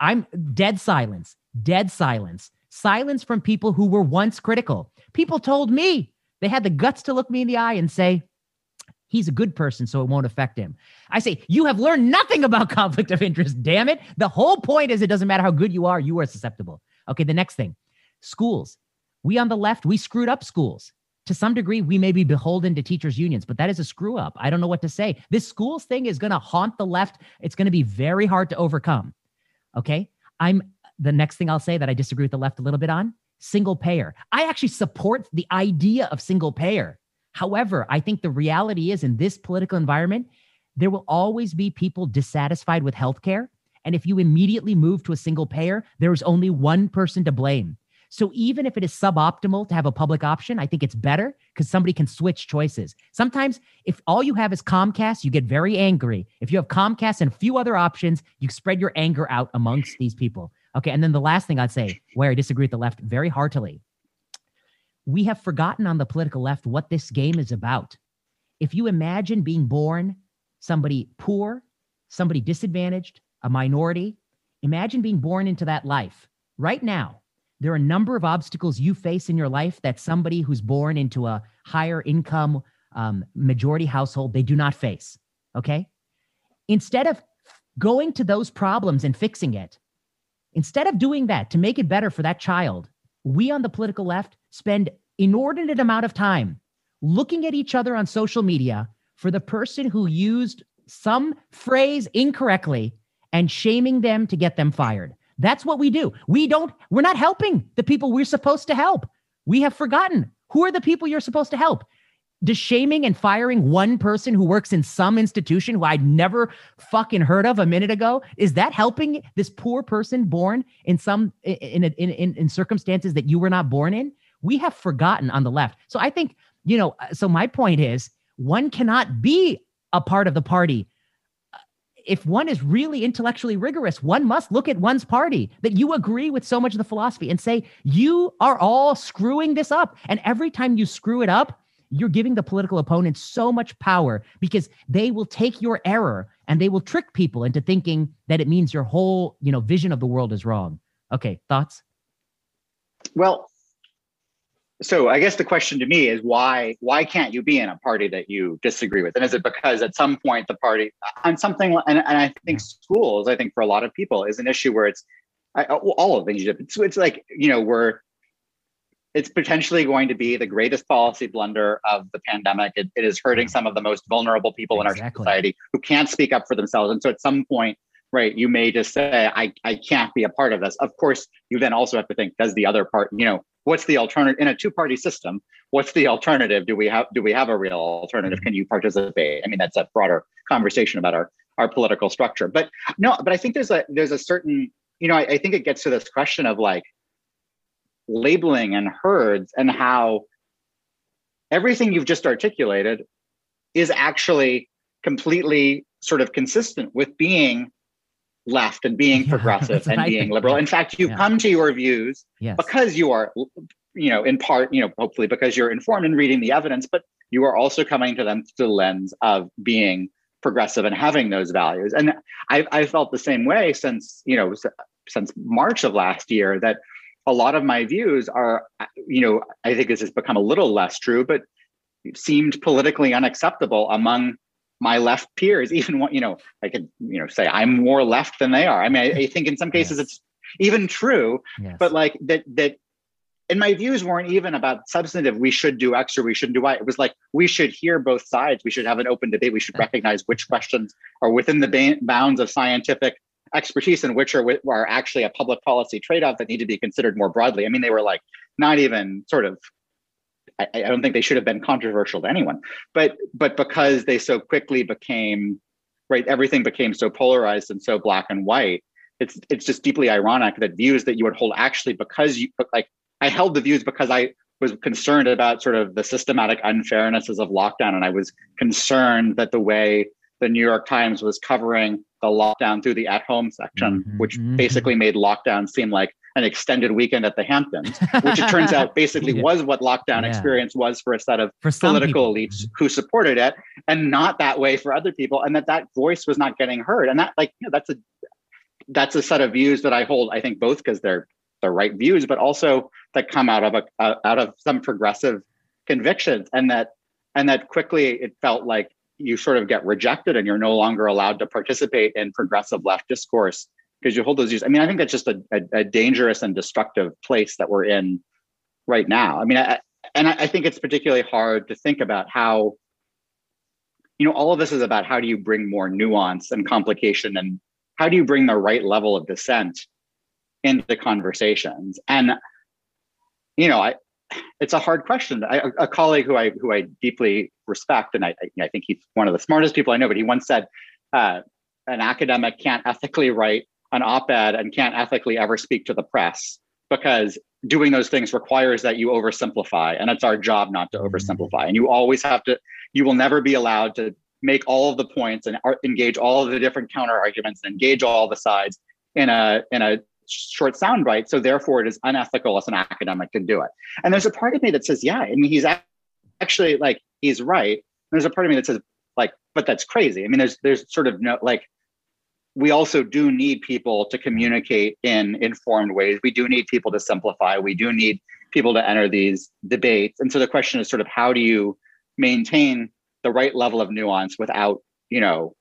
I'm dead silence, dead silence, silence from people who were once critical. People told me they had the guts to look me in the eye and say, he's a good person, so it won't affect him. I say, you have learned nothing about conflict of interest, damn it. The whole point is it doesn't matter how good you are, you are susceptible. Okay, the next thing, schools. We on the left, we screwed up schools. To some degree, we may be beholden to teachers' unions, but that is a screw up. I don't know what to say. This schools thing is going to haunt the left. It's going to be very hard to overcome. Okay, I'm the next thing I'll say that I disagree with the left a little bit on, single payer. I actually support the idea of single payer. However, I think the reality is in this political environment, there will always be people dissatisfied with healthcare. And if you immediately move to a single payer, there is only one person to blame. So even if it is suboptimal to have a public option, I think it's better because somebody can switch choices. Sometimes if all you have is Comcast, you get very angry. If you have Comcast and a few other options, you spread your anger out amongst these people. Okay, and then the last thing I'd say, where I disagree with the left very heartily, we have forgotten on the political left what this game is about. If you imagine being born somebody poor, somebody disadvantaged, a minority, imagine being born into that life right now. There are a number of obstacles you face in your life that somebody who's born into a higher income um, majority household, they do not face, okay? Instead of going to those problems and fixing it, instead of doing that to make it better for that child, we on the political left spend inordinate amount of time looking at each other on social media for the person who used some phrase incorrectly and shaming them to get them fired. That's what we do. We don't, we're not helping the people we're supposed to help. We have forgotten who are the people you're supposed to help. Does shaming and firing one person who works in some institution who I'd never fucking heard of a minute ago, is that helping this poor person born in some, in, in, in, in circumstances that you were not born in? We have forgotten on the left. So I think, you know, so my point is one cannot be a part of the party. If one is really intellectually rigorous, one must look at one's party that you agree with so much of the philosophy and say, you are all screwing this up. And every time you screw it up, you're giving the political opponent so much power because they will take your error and they will trick people into thinking that it means your whole, you know, vision of the world is wrong. Okay, thoughts? Well, so I guess the question to me is why, why can't you be in a party that you disagree with? And is it because at some point the party on something, and, and I think schools, I think for a lot of people is an issue where it's I, all of things. It's, it's like, you know, we're, it's potentially going to be the greatest policy blunder of the pandemic. It, it is hurting some of the most vulnerable people exactly. in our society who can't speak up for themselves. And so at some point, right, you may just say, I, I can't be a part of this. Of course, you then also have to think, does the other part, you know, what's the alternative in a two-party system? What's the alternative? Do we have do we have a real alternative? Can you participate? I mean, that's a broader conversation about our, our political structure. But no, but I think there's a there's a certain, you know, I, I think it gets to this question of like labeling and herds and how everything you've just articulated is actually completely sort of consistent with being left and being yeah, progressive and being think. liberal. In fact, you yeah. come to your views yes. because you are, you know, in part, you know, hopefully because you're informed and reading the evidence, but you are also coming to them through the lens of being progressive and having those values. And I, I felt the same way since, you know, since March of last year, that a lot of my views are, you know, I think this has become a little less true, but it seemed politically unacceptable among my left peers, even what, you know, I could, you know, say I'm more left than they are. I mean, I, I think in some cases yes. it's even true, yes. but like that, that, and my views weren't even about substantive, we should do X or we shouldn't do Y. It was like, we should hear both sides. We should have an open debate. We should recognize which questions are within the ba- bounds of scientific expertise and which are, are actually a public policy trade-off that need to be considered more broadly. I mean, they were like, not even sort of, I don't think they should have been controversial to anyone, but but because they so quickly became, right, everything became so polarized and so black and white, it's it's just deeply ironic that views that you would hold actually because you, like, I held the views because I was concerned about sort of the systematic unfairnesses of lockdown. And I was concerned that the way the New York Times was covering the lockdown through the at-home section, mm-hmm. which basically made lockdown seem like an extended weekend at the Hamptons, which it turns out basically yeah. was what lockdown yeah. experience was for a set of political people. Elites who supported it, and not that way for other people, and that that voice was not getting heard. And that, like, you know, that's a that's a set of views that I hold, I think, both because they're the right views, but also that come out of a uh, out of some progressive convictions, and that and that quickly it felt like you sort of get rejected and you're no longer allowed to participate in progressive left discourse because you hold those views. I mean, I think that's just a, a, a dangerous and destructive place that we're in right now. I mean, I, and I think it's particularly hard to think about how, you know, all of this is about how do you bring more nuance and complication, and how do you bring the right level of dissent into conversations? And, you know, I, it's a hard question. I, a colleague who I who I deeply respect, and I, I think he's one of the smartest people I know, but he once said, uh, an academic can't ethically write an op-ed and can't ethically ever speak to the press, because doing those things requires that you oversimplify, and it's our job not to oversimplify. And you always have to, you will never be allowed to make all of the points and engage all of the different counter arguments and engage all the sides in a in a short soundbite. So therefore, it is unethical as an academic to do it. And there's a part of me that says, yeah, I mean, he's actually, like, he's right. There's a part of me that says, like, but that's crazy. I mean, there's there's sort of no, like, we also do need people to communicate in informed ways. We do need people to simplify. We do need people to enter these debates. And so the question is sort of, how do you maintain the right level of nuance without, you know,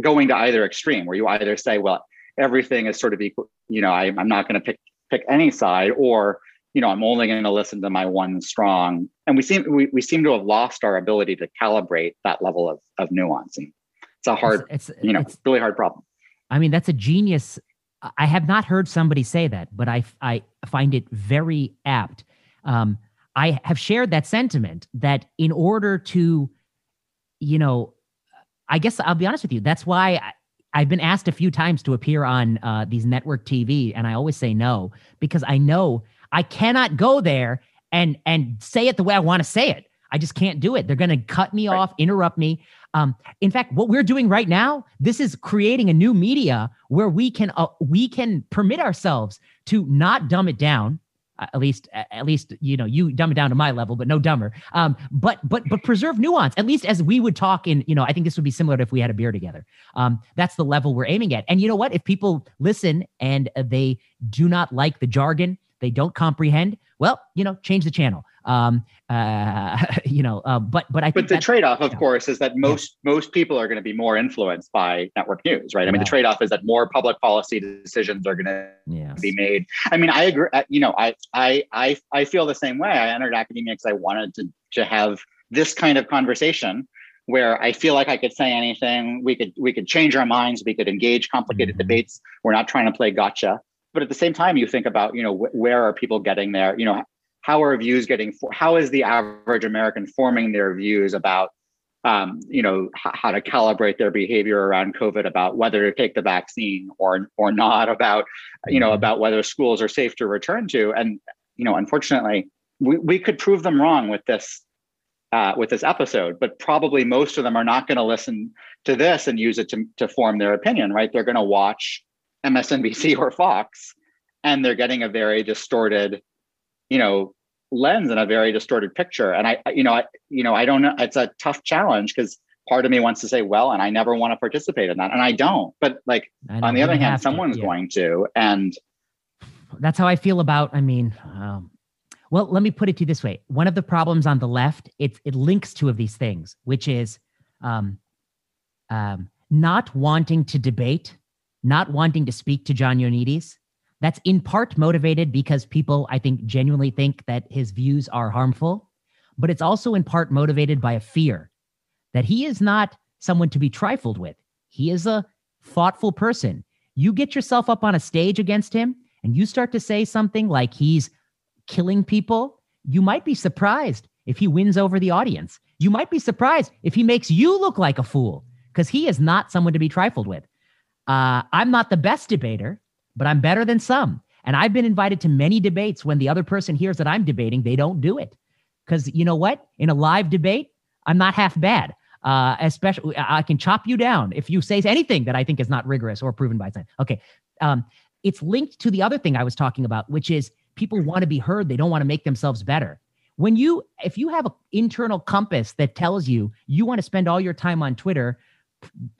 going to either extreme, where you either say, well, everything is sort of equal, you know, I, I'm not going to pick pick any side, or, you know, I'm only going to listen to my one strong. And we seem we, we seem to have lost our ability to calibrate that level of of nuance. And it's a hard, it's, it's, you know, it's, really hard problem. I mean, that's a genius. I have not heard somebody say that, but I I find it very apt. Um, I have shared that sentiment that in order to, you know, I guess I'll be honest with you. That's why. I, I've been asked a few times to appear on uh, these network T V, and I always say no, because I know I cannot go there and and say it the way I want to say it. I just can't do it. They're going to cut me right. off, interrupt me. Um, in fact, what we're doing right now, this is creating a new media where we can uh, we can permit ourselves to not dumb it down. At least, at least, you know, you dumb it down to my level, but no dumber. Um, but, but, but preserve nuance, at least as we would talk in, you know, I think this would be similar to if we had a beer together. Um, that's the level we're aiming at. And you know what, if people listen and they do not like the jargon, they don't comprehend, well, you know, change the channel. Um, uh, you know, uh, but, but I think But the trade-off, of you know, course, is that most, yeah. most people are going to be more influenced by network news, right? I mean, right. the trade-off is that more public policy decisions are going to yes. be made. I mean, I agree, you know, I, I, I, I feel the same way. I entered academia because I wanted to, to have this kind of conversation where I feel like I could say anything. We could, we could change our minds. We could engage complicated mm-hmm. debates. We're not trying to play gotcha. But at the same time, you think about, you know, wh- where are people getting there? You know, how are views getting, for- how is the average American forming their views about, um, you know, h- how to calibrate their behavior around COVID, about whether to take the vaccine or or not, about, you know, about whether schools are safe to return to. And, you know, unfortunately, we, we could prove them wrong with this, uh, with this episode, but probably most of them are not going to listen to this and use it to, to form their opinion, right? They're going to watch M S N B C or Fox, and they're getting a very distorted, you know, lens and a very distorted picture. And I, you know, I, you know, I don't know. It's a tough challenge because part of me wants to say, well, and I never want to participate in that, and I don't. But like on the other hand, someone's to, yeah. going to, and that's how I feel about. I mean, um, well, let me put it to you this way: one of the problems on the left, it it links two of these things, which is um, um, not wanting to debate. Not wanting to speak to John Ioannidis, that's in part motivated because people, I think, genuinely think that his views are harmful, but it's also in part motivated by a fear that he is not someone to be trifled with. He is a thoughtful person. You get yourself up on a stage against him and you start to say something like he's killing people, you might be surprised if he wins over the audience. You might be surprised if he makes you look like a fool, because he is not someone to be trifled with. Uh, I'm not the best debater, but I'm better than some. And I've been invited to many debates when the other person hears that I'm debating, they don't do it. Because you know what? In a live debate, I'm not half bad. Uh, especially, I can chop you down if you say anything that I think is not rigorous or proven by science. Okay. Um, it's linked to the other thing I was talking about, which is people want to be heard. They don't want to make themselves better. When you, if you have an internal compass that tells you, you want to spend all your time on Twitter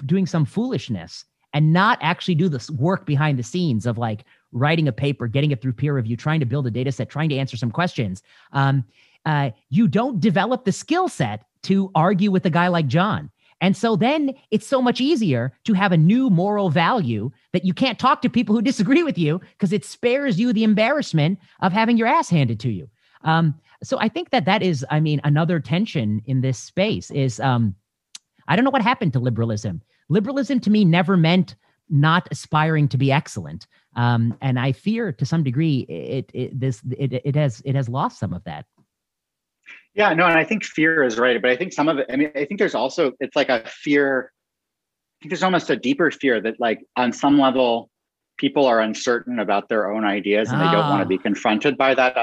doing some foolishness and not actually do this work behind the scenes of like writing a paper, getting it through peer review, trying to build a data set, trying to answer some questions. Um, uh, you don't develop the skill set to argue with a guy like John. And so then it's so much easier to have a new moral value that you can't talk to people who disagree with you because it spares you the embarrassment of having your ass handed to you. Um, so I think that that is, I mean, another tension in this space is, um, I don't know what happened to liberalism. Liberalism to me never meant not aspiring to be excellent. Um, and I fear to some degree it, it this it, it has it has lost some of that. Yeah, no, and I think fear is right. But I think some of it, I mean, I think there's also, it's like a fear, I think there's almost a deeper fear that like on some level, people are uncertain about their own ideas and oh. they don't want to be confronted by that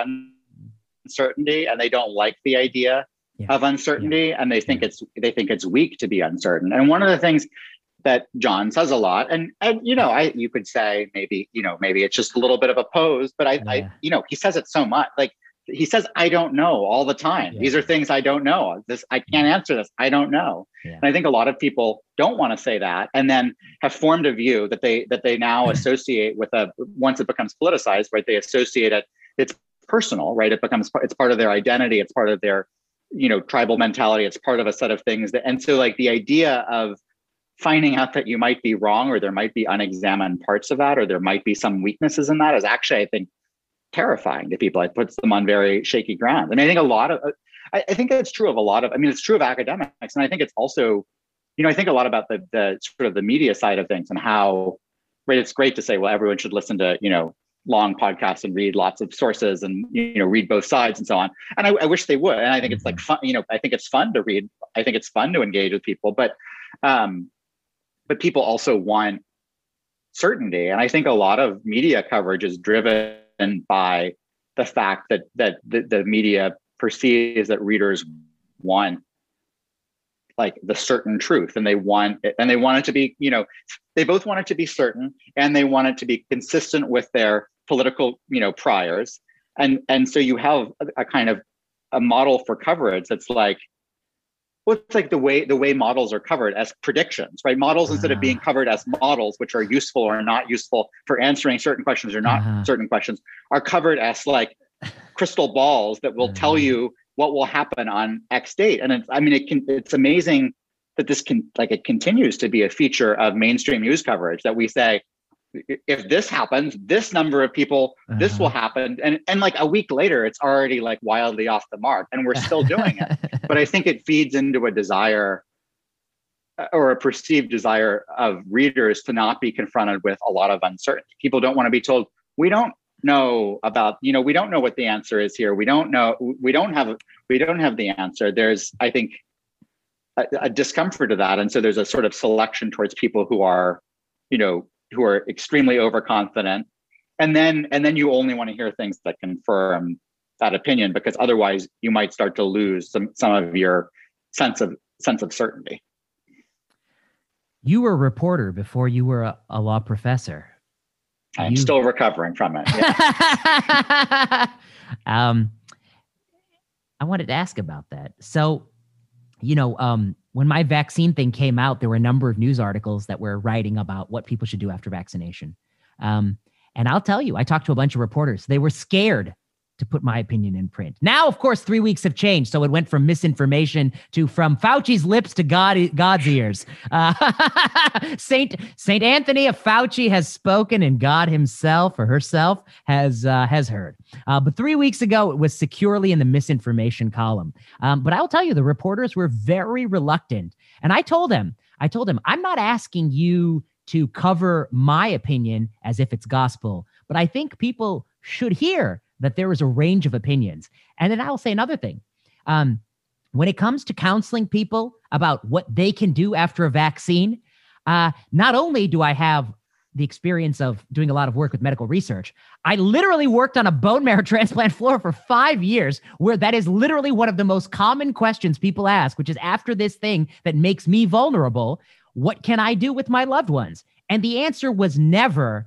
uncertainty and they don't like the idea yeah. of uncertainty yeah. and they think yeah. it's, they think it's weak to be uncertain. And one of the things that John says a lot, and, and you know, I you could say maybe, you know, maybe it's just a little bit of a pose, but I, yeah. I you know, he says it so much, like, he says, I don't know all the time. Yeah. These are things I don't know. This I can't answer this. I don't know. Yeah. And I think a lot of people don't want to say that and then have formed a view that they that they now associate with a, once it becomes politicized, right? They associate it, it's personal, right? It becomes, it's part of their identity. It's part of their, you know, tribal mentality. It's part of a set of things that, and so like the idea of finding out that you might be wrong or there might be unexamined parts of that, or there might be some weaknesses in that is actually, I think, terrifying to people. It puts them on very shaky ground. I mean, I think a lot of, I, I think that's true of a lot of, I mean, it's true of academics. And I think it's also, you know, I think a lot about the, the sort of the media side of things and how, right, it's great to say, well, everyone should listen to, you know, long podcasts and read lots of sources and, you know, read both sides and so on. And I, I wish they would. And I think it's like fun, you know, I think it's fun to read. I think it's fun to engage with people, but, um, but people also want certainty. And I think a lot of media coverage is driven and by the fact that that the, the media perceives that readers want like the certain truth, and they want it, and they want it to be, you know, they both want it to be certain, and they want it to be consistent with their political, you know, priors, and and so you have a, a kind of a model for coverage that's like, well, it's like the way the way models are covered as predictions, right? Models, uh-huh. instead of being covered as models, which are useful or not useful for answering certain questions or not uh-huh. certain questions, are covered as like crystal balls that will uh-huh. tell you what will happen on X date. And it's, I mean, it can, it's amazing that this can, like, it continues to be a feature of mainstream news coverage that we say, if this happens, this number of people, uh-huh. this will happen. And, and like a week later, it's already like wildly off the mark and we're still doing it. But I think it feeds into a desire or a perceived desire of readers to not be confronted with a lot of uncertainty. People don't want to be told, we don't know about, you know, we don't know what the answer is here. We don't know, we don't have, we don't have the answer. There's, I think, a, a discomfort to that. And so there's a sort of selection towards people who are, you know, who are extremely overconfident, and then and then you only want to hear things that confirm that opinion, because otherwise you might start to lose some some of your sense of sense of certainty. You were a reporter before you were a, a law professor. I'm you... still recovering from it. Yeah. um, I wanted to ask about that. So, you know. Um, When my vaccine thing came out, there were a number of news articles that were writing about what people should do after vaccination. Um, and I'll tell you, I talked to a bunch of reporters. They were scared to put my opinion in print. Now, of course, three weeks have changed. So it went from misinformation to from Fauci's lips to God, God's ears. Uh, Saint Saint Anthony of Fauci has spoken and God himself or herself has uh, has heard. Uh, but three weeks ago, it was securely in the misinformation column. Um, but I'll tell you, the reporters were very reluctant. And I told them, I told them, I'm not asking you to cover my opinion as if it's gospel, but I think people should hear that there is a range of opinions. And then I'll say another thing. Um, when it comes to counseling people about what they can do after a vaccine, uh, not only do I have the experience of doing a lot of work with medical research, I literally worked on a bone marrow transplant floor for five years where that is literally one of the most common questions people ask, which is after this thing that makes me vulnerable, what can I do with my loved ones? And the answer was never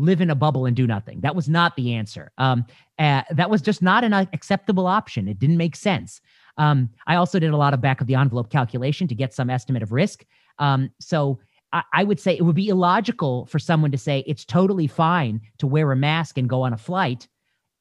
live in a bubble and do nothing. That was not the answer. Um, uh, that was just not an acceptable option. It didn't make sense. Um, I also did a lot of back of the envelope calculation to get some estimate of risk. Um, so I, I would say it would be illogical for someone to say it's totally fine to wear a mask and go on a flight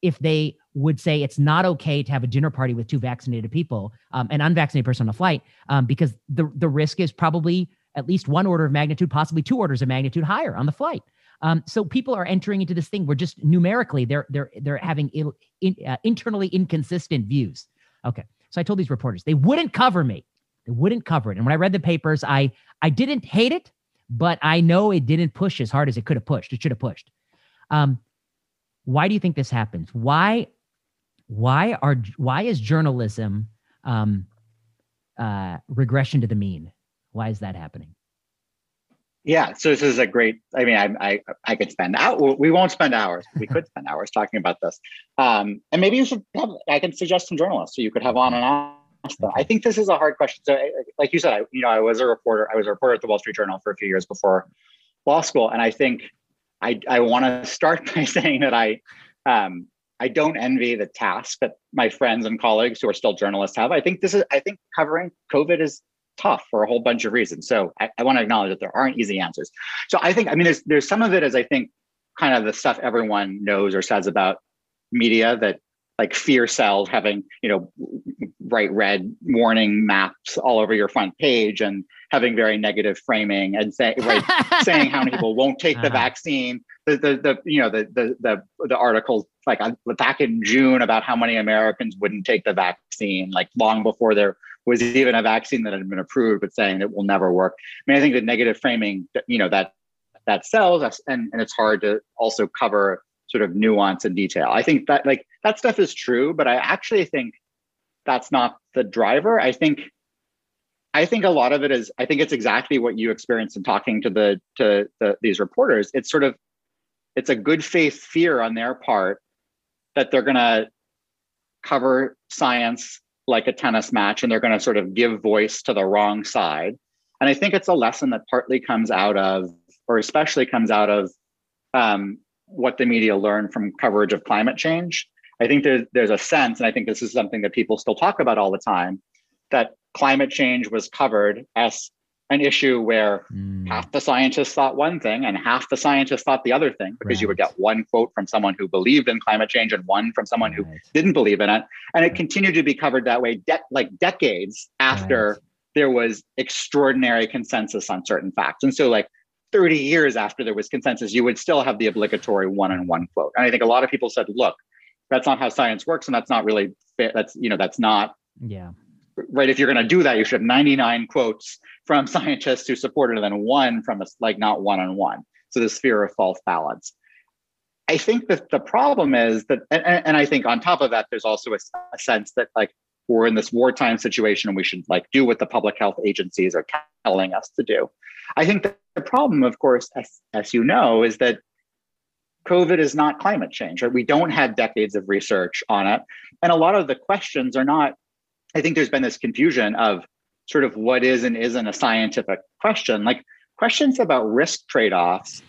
if they would say it's not okay to have a dinner party with two vaccinated people, um, an unvaccinated person on a flight, um, because the, the risk is probably at least one order of magnitude, possibly two orders of magnitude higher on the flight. Um, so people are entering into this thing where just numerically they're they're they're having il, in, uh, internally inconsistent views. Okay, so I told these reporters they wouldn't cover me. They wouldn't cover it. And when I read the papers, I I didn't hate it, but I know it didn't push as hard as it could have pushed. It should have pushed. Um, why do you think this happens? Why why are why is journalism um, uh, regression to the mean? Why is that happening? Yeah, so this is a great, I mean, I I, I could spend hours, we won't spend hours, we could spend hours talking about this. Um, and maybe you should have, I can suggest some journalists so you could have on and ask them. I think this is a hard question. So like you said, I, you know, I was a reporter, I was a reporter at the Wall Street Journal for a few years before law school. And I think I I want to start by saying that I, um, I don't envy the task that my friends and colleagues who are still journalists have. I think this is, I think covering COVID is tough for a whole bunch of reasons. So I, I want to acknowledge that there aren't easy answers. So I think, I mean, there's there's some of it as I think kind of the stuff everyone knows or says about media that like fear sells, having, you know, bright red warning maps all over your front page and having very negative framing and say, right, saying how many people won't take uh-huh. the vaccine. The, the, the, you know, the, the, the, the articles like back in June about how many Americans wouldn't take the vaccine, like long before there was even a vaccine that had been approved, but saying it will never work. I mean, I think the negative framing, you know, that that sells, and, and it's hard to also cover sort of nuance and detail. I think that like that stuff is true, but I actually think that's not the driver. I think I think a lot of it is, I think it's exactly what you experienced in talking to the to the, these reporters. It's sort of, it's a good faith fear on their part that they're going to cover science like a tennis match, and they're going to sort of give voice to the wrong side. And I think it's a lesson that partly comes out of, or especially comes out of um, what the media learned from coverage of climate change. I think there's, there's a sense, and I think this is something that people still talk about all the time, that climate change was covered as an issue where mm. half the scientists thought one thing and half the scientists thought the other thing, because right. you would get one quote from someone who believed in climate change and one from someone right. who didn't believe in it. And it right. continued to be covered that way de- like decades after right. there was extraordinary consensus on certain facts. And so like thirty years after there was consensus, you would still have the obligatory one-on-one quote. And I think a lot of people said, look, that's not how science works. And that's not really fair. That's, you know, that's not, yeah. right. If you're going to do that, you should have ninety-nine quotes from scientists who support it, and then one from us, like not one on one. So this fear of false balance. I think that the problem is that, and, and I think on top of that, there's also a, a sense that like we're in this wartime situation and we should like do what the public health agencies are telling us to do. I think that the problem, of course, as, as you know, is that COVID is not climate change, right? We don't have decades of research on it. And a lot of the questions are not, I think there's been this confusion of sort of what is and isn't a scientific question. Like questions about risk trade-offs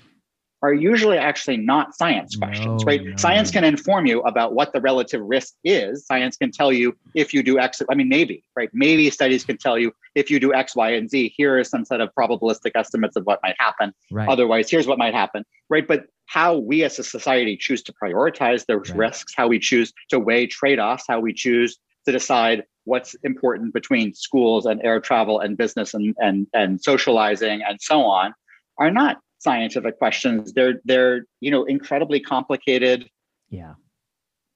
are usually actually not science questions, no, right? No. Science can inform you about what the relative risk is. Science can tell you if you do X, I mean, maybe, right? Maybe studies can tell you if you do X, Y, and Z, here is some set of probabilistic estimates of what might happen. Right. Otherwise, here's what might happen, right? But how we as a society choose to prioritize those right. risks, how we choose to weigh trade-offs, how we choose to decide what's important between schools and air travel and business and, and, and socializing and so on are not scientific questions. They're, they're, you know, incredibly complicated, yeah,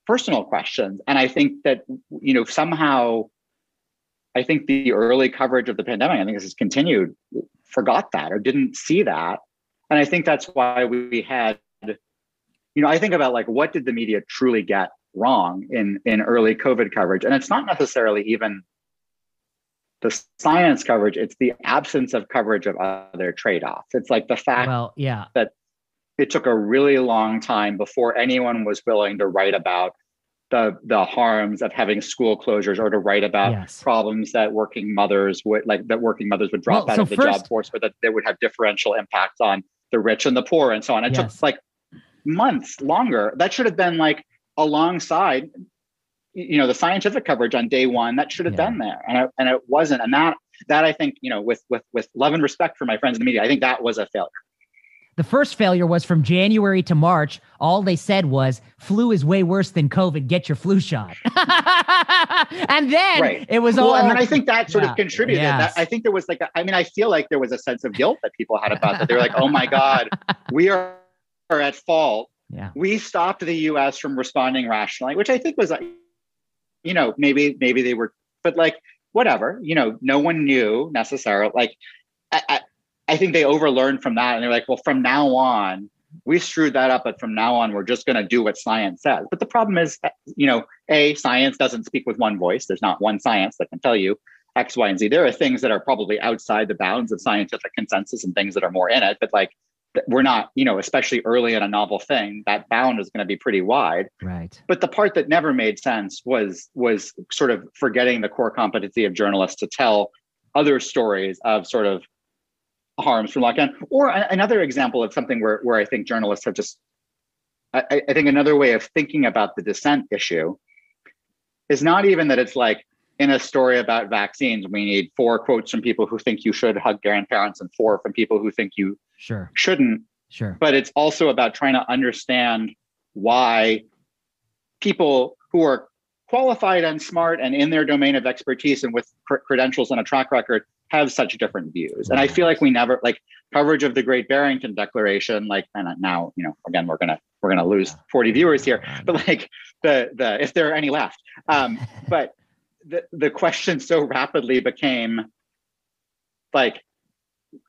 personal questions. And I think that, you know, somehow, I think the early coverage of the pandemic, I think this has continued, forgot that or didn't see that. And I think that's why we had, you know, I think about like, what did the media truly get wrong in, in early COVID coverage? And it's not necessarily even the science coverage, it's the absence of coverage of other trade-offs. It's like the fact well, yeah. that it took a really long time before anyone was willing to write about the, the harms of having school closures, or to write about yes. problems that working mothers would like that working mothers would drop well, out so of the first, job force, or that they would have differential impacts on the rich and the poor and so on. It yes. took like months longer. That should have been like alongside, you know, the scientific coverage on day one. That should have yeah. been there, and I, and it wasn't. And that that I think, you know, with with with love and respect for my friends in the media, I think that was a failure. The first failure was from January to March. All they said was flu is way worse than COVID. Get your flu shot. And then right. it was well, all. And then I think that sort yeah. of contributed. Yes. That, I think there was like, a, I mean, I feel like there was a sense of guilt that people had about that. They were like, oh my God, we are, are at fault. Yeah. We stopped the U S from responding rationally, which I think was, you know, maybe, maybe they were, but like, whatever, you know, no one knew necessarily. Like, I, I I think they overlearned from that. And they're like, well, from now on, we screwed that up. But from now on, we're just going to do what science says. But the problem is, that, you know, A, science doesn't speak with one voice. There's not one science that can tell you X, Y, and Z. There are things that are probably outside the bounds of scientific consensus and things that are more in it. But like, we're not, you know, especially early in a novel thing, that bound is going to be pretty wide. Right. But the part that never made sense was was sort of forgetting the core competency of journalists to tell other stories of sort of harms from lockdown. Or another example of something where, where I think journalists have just, I, I think another way of thinking about the dissent issue is not even that it's like, in a story about vaccines, we need four quotes from people who think you should hug grandparents and four from people who think you sure. shouldn't. Sure. But it's also about trying to understand why people who are qualified and smart and in their domain of expertise and with cr- credentials and a track record have such different views. And I feel like we never, like, coverage of the Great Barrington Declaration, like, and now, you know, again, we're gonna we're gonna lose forty viewers here, but like the the if there are any left, um but the the question so rapidly became like,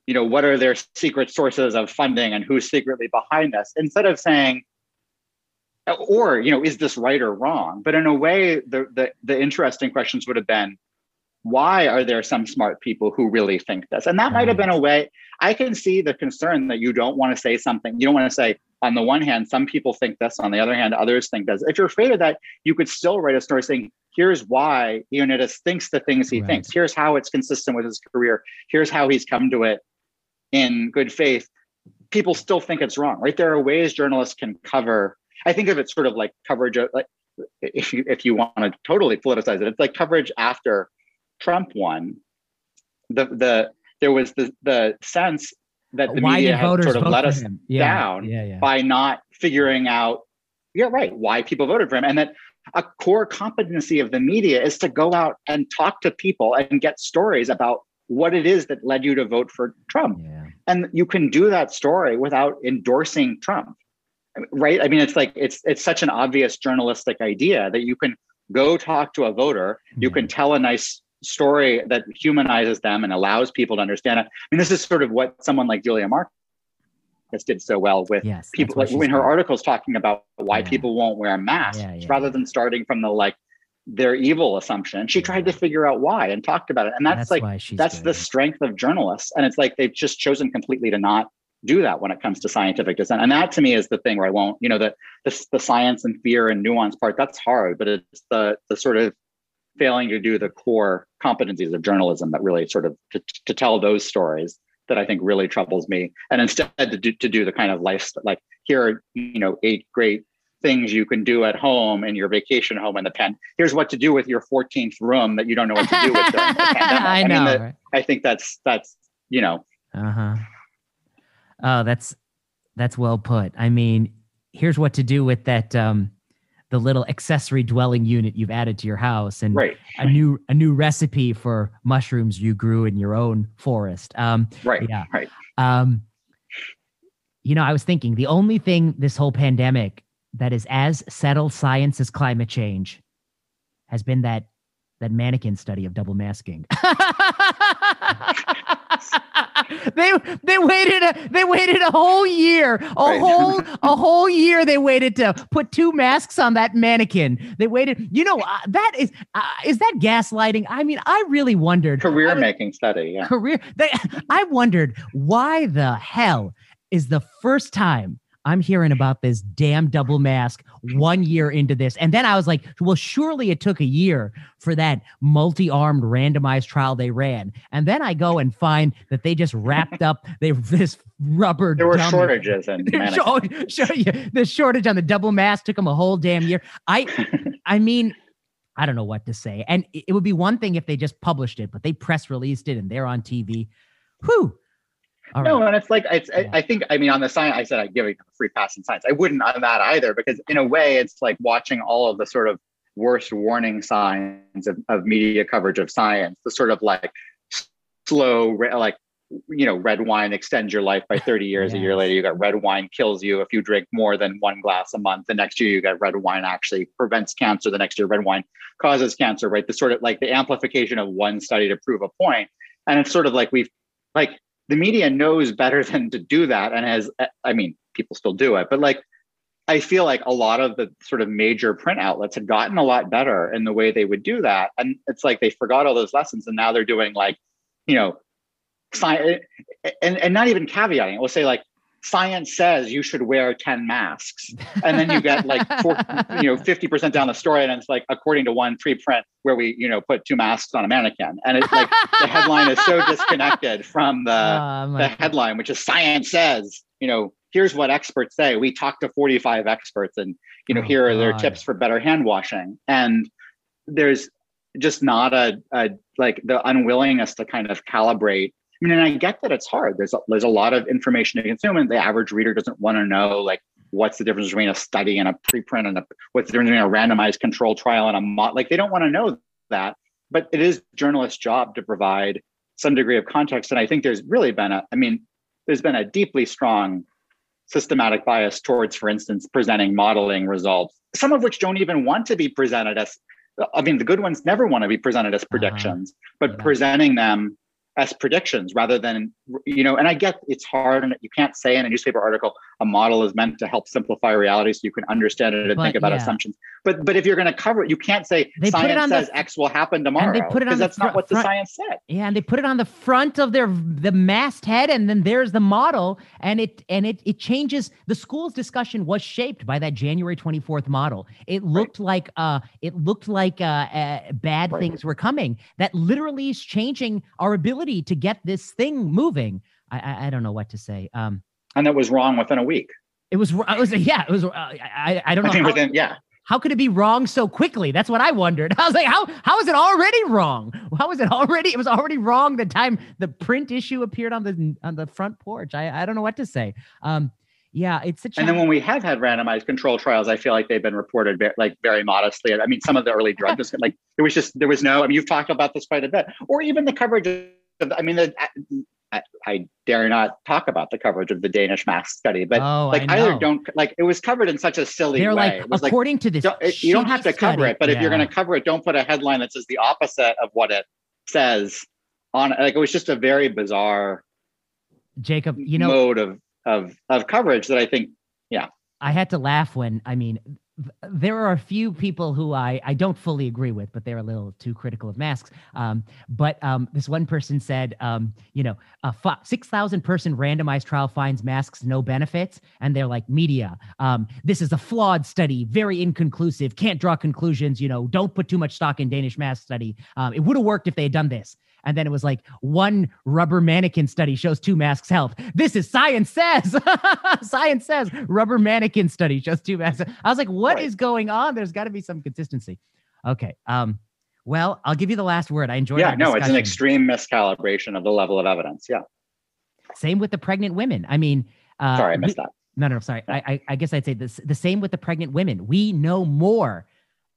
you know, what are their secret sources of funding and who's secretly behind this, instead of saying, or, you know, is this right or wrong? But in a way, the the, the interesting questions would have been, why are there some smart people who really think this? And that might have been a way. I can see the concern that you don't want to say something. You don't want to say, on the one hand, some people think this, on the other hand, others think this. If you're afraid of that, you could still write a story saying, here's why Ioannidis thinks the things he right. thinks. Here's how it's consistent with his career. Here's how he's come to it in good faith. People still think it's wrong, right? There are ways journalists can cover. I think of it sort of like coverage, of, like if you if you want to totally politicize it, it's like coverage after Trump won. The the there was the the sense that the why media had sort of let us yeah, down yeah, yeah. by not figuring out yeah right why people voted for him, and that a core competency of the media is to go out and talk to people and get stories about what it is that led you to vote for Trump, yeah. and you can do that story without endorsing Trump, right? I mean, it's like it's it's such an obvious journalistic idea that you can go talk to a voter, you yeah. can tell a nice story that humanizes them and allows people to understand it. I mean, this is sort of what someone like Julia Marcus did so well with yes, people, like in her articles talking about why yeah. people won't wear masks, yeah, yeah, rather yeah. than starting from the like their evil assumption. She yeah. tried to figure out why and talked about it. And that's, that's like that's good. The strength of journalists. And it's like they've just chosen completely to not do that when it comes to scientific dissent. And that to me is the thing where I won't, you know, the the, the science and fear and nuance part, that's hard, but it's the the sort of failing to do the core competencies of journalism that really sort of to, to tell those stories that I think really troubles me. And instead to do, to do the kind of life, like here are, you know, eight great things you can do at home in your vacation home in the pen. Here's what to do with your fourteenth room that you don't know what to do with during the pandemic. I, I know. Mean, the, right? I think that's, that's, you know. Uh-huh. Oh, that's, that's well put. I mean, here's what to do with that, um, the little accessory dwelling unit you've added to your house, and right. a new a new recipe for mushrooms you grew in your own forest. Um, right. Yeah. Right. Um, you know, I was thinking the only thing this whole pandemic that is as settled science as climate change has been that that mannequin study of double masking. They they waited a they waited a whole year a right. whole a whole year they waited to put two masks on that mannequin. They waited, you know, uh, that is uh, is that gaslighting? I mean, I really wondered career I mean, making study. Yeah. Career. They, I wondered why the hell is the first time I'm hearing about this damn double mask one year into this. And then I was like, well, surely it took a year for that multi-armed randomized trial they ran. And then I go and find that they just wrapped up they this rubber. There were dummy. shortages. And short, short, yeah, the shortage on the double mask took them a whole damn year. I, I mean, I don't know what to say. And it would be one thing if they just published it, but they press released it and they're on T V. Whew. All no, right. And it's like, it's, yeah. I, I think, I mean, on the science, I said I'd give it a free pass in science. I wouldn't on that either, because in a way, it's like watching all of the sort of worst warning signs of, of media coverage of science, the sort of like slow, like, you know, red wine extends your life by thirty years. Yes. A year later, you got red wine kills you if you drink more than one glass a month. The next year, you got red wine actually prevents cancer. The next year, red wine causes cancer, right? The sort of like the amplification of one study to prove a point. And it's sort of like we've like, the media knows better than to do that. And has, I mean, people still do it, but like, I feel like a lot of the sort of major print outlets had gotten a lot better in the way they would do that. And it's like, they forgot all those lessons and now they're doing like, you know, science and, and not even caveating. We'll say like, science says you should wear ten masks. And then you get like, four, you know, fifty percent down the story. And it's like, according to one preprint where we, you know, put two masks on a mannequin. And it's like, the headline is so disconnected from the, oh, the headline, which is science says, you know, here's what experts say. We talked to forty-five experts and, you know, oh, here are God. their tips for better hand washing. And there's just not a, a, like the unwillingness to kind of calibrate. I mean, and I get that it's hard. There's a, there's a lot of information to consume, and the average reader doesn't want to know, like, what's the difference between a study and a preprint, and a, what's the difference between a randomized control trial and a mod. Like, they don't want to know that. But it is journalists' job to provide some degree of context. And I think there's really been a, I mean, there's been a deeply strong systematic bias towards, for instance, presenting modeling results, some of which don't even want to be presented as. I mean, the good ones never want to be presented as predictions, uh-huh. but yeah. presenting them as predictions rather than, you know, and I get it's hard and you can't say in a newspaper article, a model is meant to help simplify reality so you can understand it and but, think about yeah. assumptions. But but if you're going to cover it, you can't say they science says the, X will happen tomorrow, because that's fr- not what the front, science said. Yeah. And they put it on the front of their, the masthead, and then there's the model, and it, and it, it changes. The school's discussion was shaped by that January twenty-fourth model. It looked right. like, uh, it looked like, uh, uh bad right. things were coming. That literally is changing our ability to get this thing moving. I, I I don't know what to say. Um, and that was wrong within a week. It was. It was. Yeah. It was. Uh, I I don't know. I mean, how, within, yeah. How could it be wrong so quickly? That's what I wondered. I was like, how how is it already wrong? How is it already? It was already wrong the time the print issue appeared on the on the front porch. I I don't know what to say. Um, yeah, it's a. Challenge. And then when we have had randomized control trials, I feel like they've been reported very, like very modestly. I mean, some of the early drug discussion, like there was just there was no. I mean, you've talked about this quite a bit, or even the coverage. Of, I mean, the, I, I dare not talk about the coverage of the Danish mask study, but oh, like either don't like it was covered in such a silly They're way. Like, according like, to this, don't, it, you don't have to cover study. it, but yeah. if you're going to cover it, don't put a headline that says the opposite of what it says on. Like it was just a very bizarre, Jacob, you know, mode of of of coverage that I think, yeah, I had to laugh when I mean. There are a few people who I, I don't fully agree with, but they're a little too critical of masks. Um, but um, this one person said, um, you know, a f- six thousand person randomized trial finds masks no benefits. And they're like, media, um, this is a flawed study, very inconclusive, can't draw conclusions, you know, don't put too much stock in Danish mask study. Um, it would have worked if they had done this. And then it was like, one rubber mannequin study shows two masks help. This is science says. Science says rubber mannequin study shows two masks. I was like, what right. is going on? There's got to be some consistency. Okay. Um, well, I'll give you the last word. I enjoyed it. Yeah, no, discussion. It's an extreme miscalibration of the level of evidence. Yeah. Same with the pregnant women. I mean. Uh, sorry, I missed we, that. No, no, sorry. I, I, I guess I'd say this, the same with the pregnant women. We know more.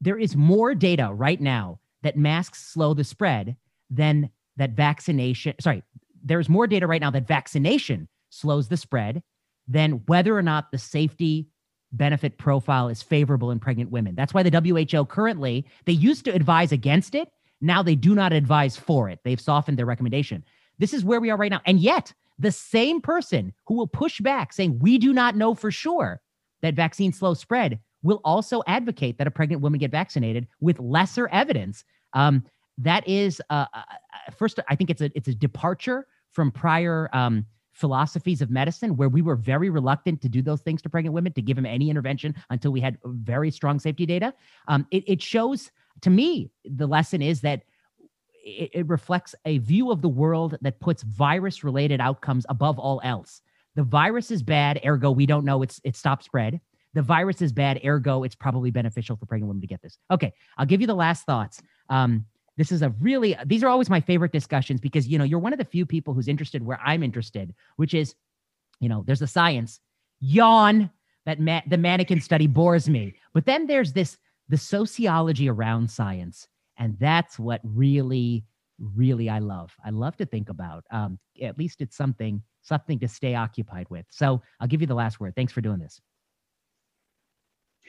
There is more data right now that masks slow the spread than that vaccination, sorry, there's more data right now that vaccination slows the spread than whether or not the safety benefit profile is favorable in pregnant women. That's why the W H O currently, they used to advise against it. Now they do not advise for it. They've softened their recommendation. This is where we are right now. And yet the same person who will push back saying, we do not know for sure that vaccine slows spread, will also advocate that a pregnant woman get vaccinated with lesser evidence. Um, That is, uh, uh, first, I think it's a it's a departure from prior um, philosophies of medicine where we were very reluctant to do those things to pregnant women, to give them any intervention until we had very strong safety data. Um, it, it shows, to me, the lesson is that it, it reflects a view of the world that puts virus-related outcomes above all else. The virus is bad, ergo, we don't know it's it stopped spread. The virus is bad, ergo, it's probably beneficial for pregnant women to get this. Okay, I'll give you the last thoughts. Um, This is a really, these are always my favorite discussions because, you know, you're one of the few people who's interested where I'm interested, which is, you know, there's the science, yawn, that ma- the mannequin study bores me. But then there's this, the sociology around science. And that's what really, really I love. I love to think about, um, at least it's something, something to stay occupied with. So I'll give you the last word. Thanks for doing this.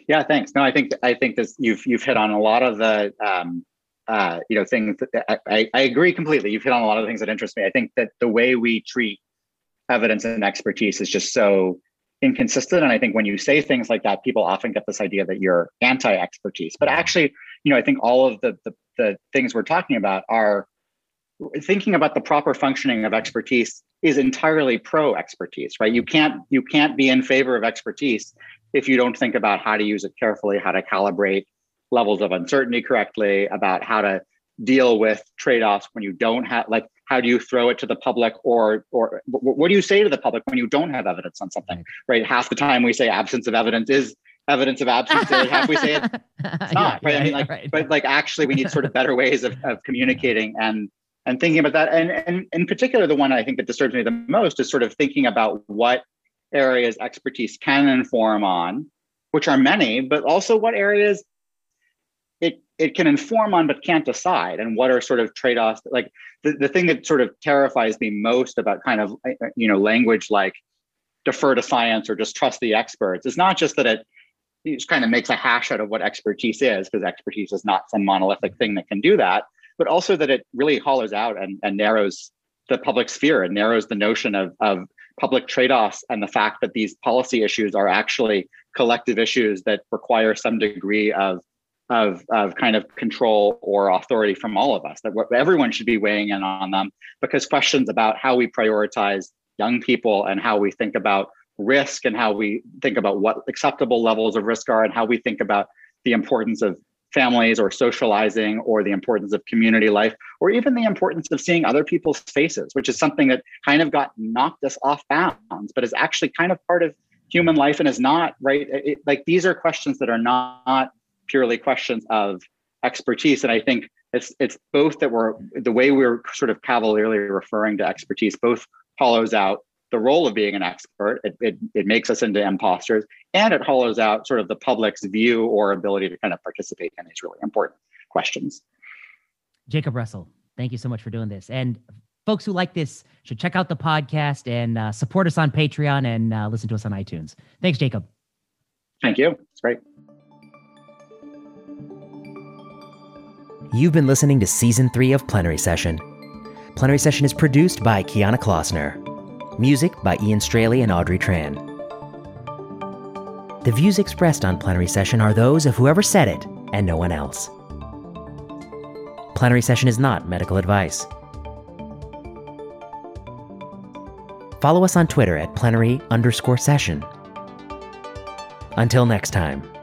Yeah, thanks. No, I think, I think this, you've, you've hit on a lot of the, um, Uh, you know, things that I, I agree completely. You've hit on a lot of things that interest me. I think that the way we treat evidence and expertise is just so inconsistent. And I think when you say things like that, people often get this idea that you're anti-expertise. But actually, you know, I think all of the, the, the things we're talking about are thinking about the proper functioning of expertise is entirely pro-expertise, right? You can't you can't be in favor of expertise if you don't think about how to use it carefully, how to calibrate levels of uncertainty correctly, about how to deal with trade-offs when you don't have, like, how do you throw it to the public or or what do you say to the public when you don't have evidence on something, right? Half the time we say absence of evidence is evidence of absence, or half we say it's not, yeah, right? Yeah, I mean, like, right. But like, actually we need sort of better ways of, of communicating and and thinking about that. And, and in particular, the one I think that disturbs me the most is sort of thinking about what areas expertise can inform on, which are many, but also what areas It it can inform on but can't decide, and what are sort of trade-offs. Like the, the thing that sort of terrifies me most about kind of, you know, language like defer to science or just trust the experts is not just that it, it just kind of makes a hash out of what expertise is, because expertise is not some monolithic thing that can do that, but also that it really hollows out and, and narrows the public sphere and narrows the notion of, of public trade-offs and the fact that these policy issues are actually collective issues that require some degree of Of, of kind of control or authority from all of us, that everyone should be weighing in on them, because questions about how we prioritize young people and how we think about risk and how we think about what acceptable levels of risk are and how we think about the importance of families or socializing or the importance of community life, or even the importance of seeing other people's faces, which is something that kind of got knocked us off bounds, but is actually kind of part of human life and is not, right? It, like these are questions that are not purely questions of expertise. And I think it's it's both that we're, the way we're sort of cavalierly referring to expertise, both hollows out the role of being an expert. It, it, it makes us into imposters, and it hollows out sort of the public's view or ability to kind of participate in these really important questions. Jacob Russell, thank you so much for doing this. And folks who like this should check out the podcast and uh, support us on Patreon and uh, listen to us on iTunes. Thanks, Jacob. Thank you. It's great. You've been listening to Season three of Plenary Session. Plenary Session is produced by Kiana Klossner. Music by Ian Straley and Audrey Tran. The views expressed on Plenary Session are those of whoever said it and no one else. Plenary Session is not medical advice. Follow us on Twitter at plenary underscore session. Until next time.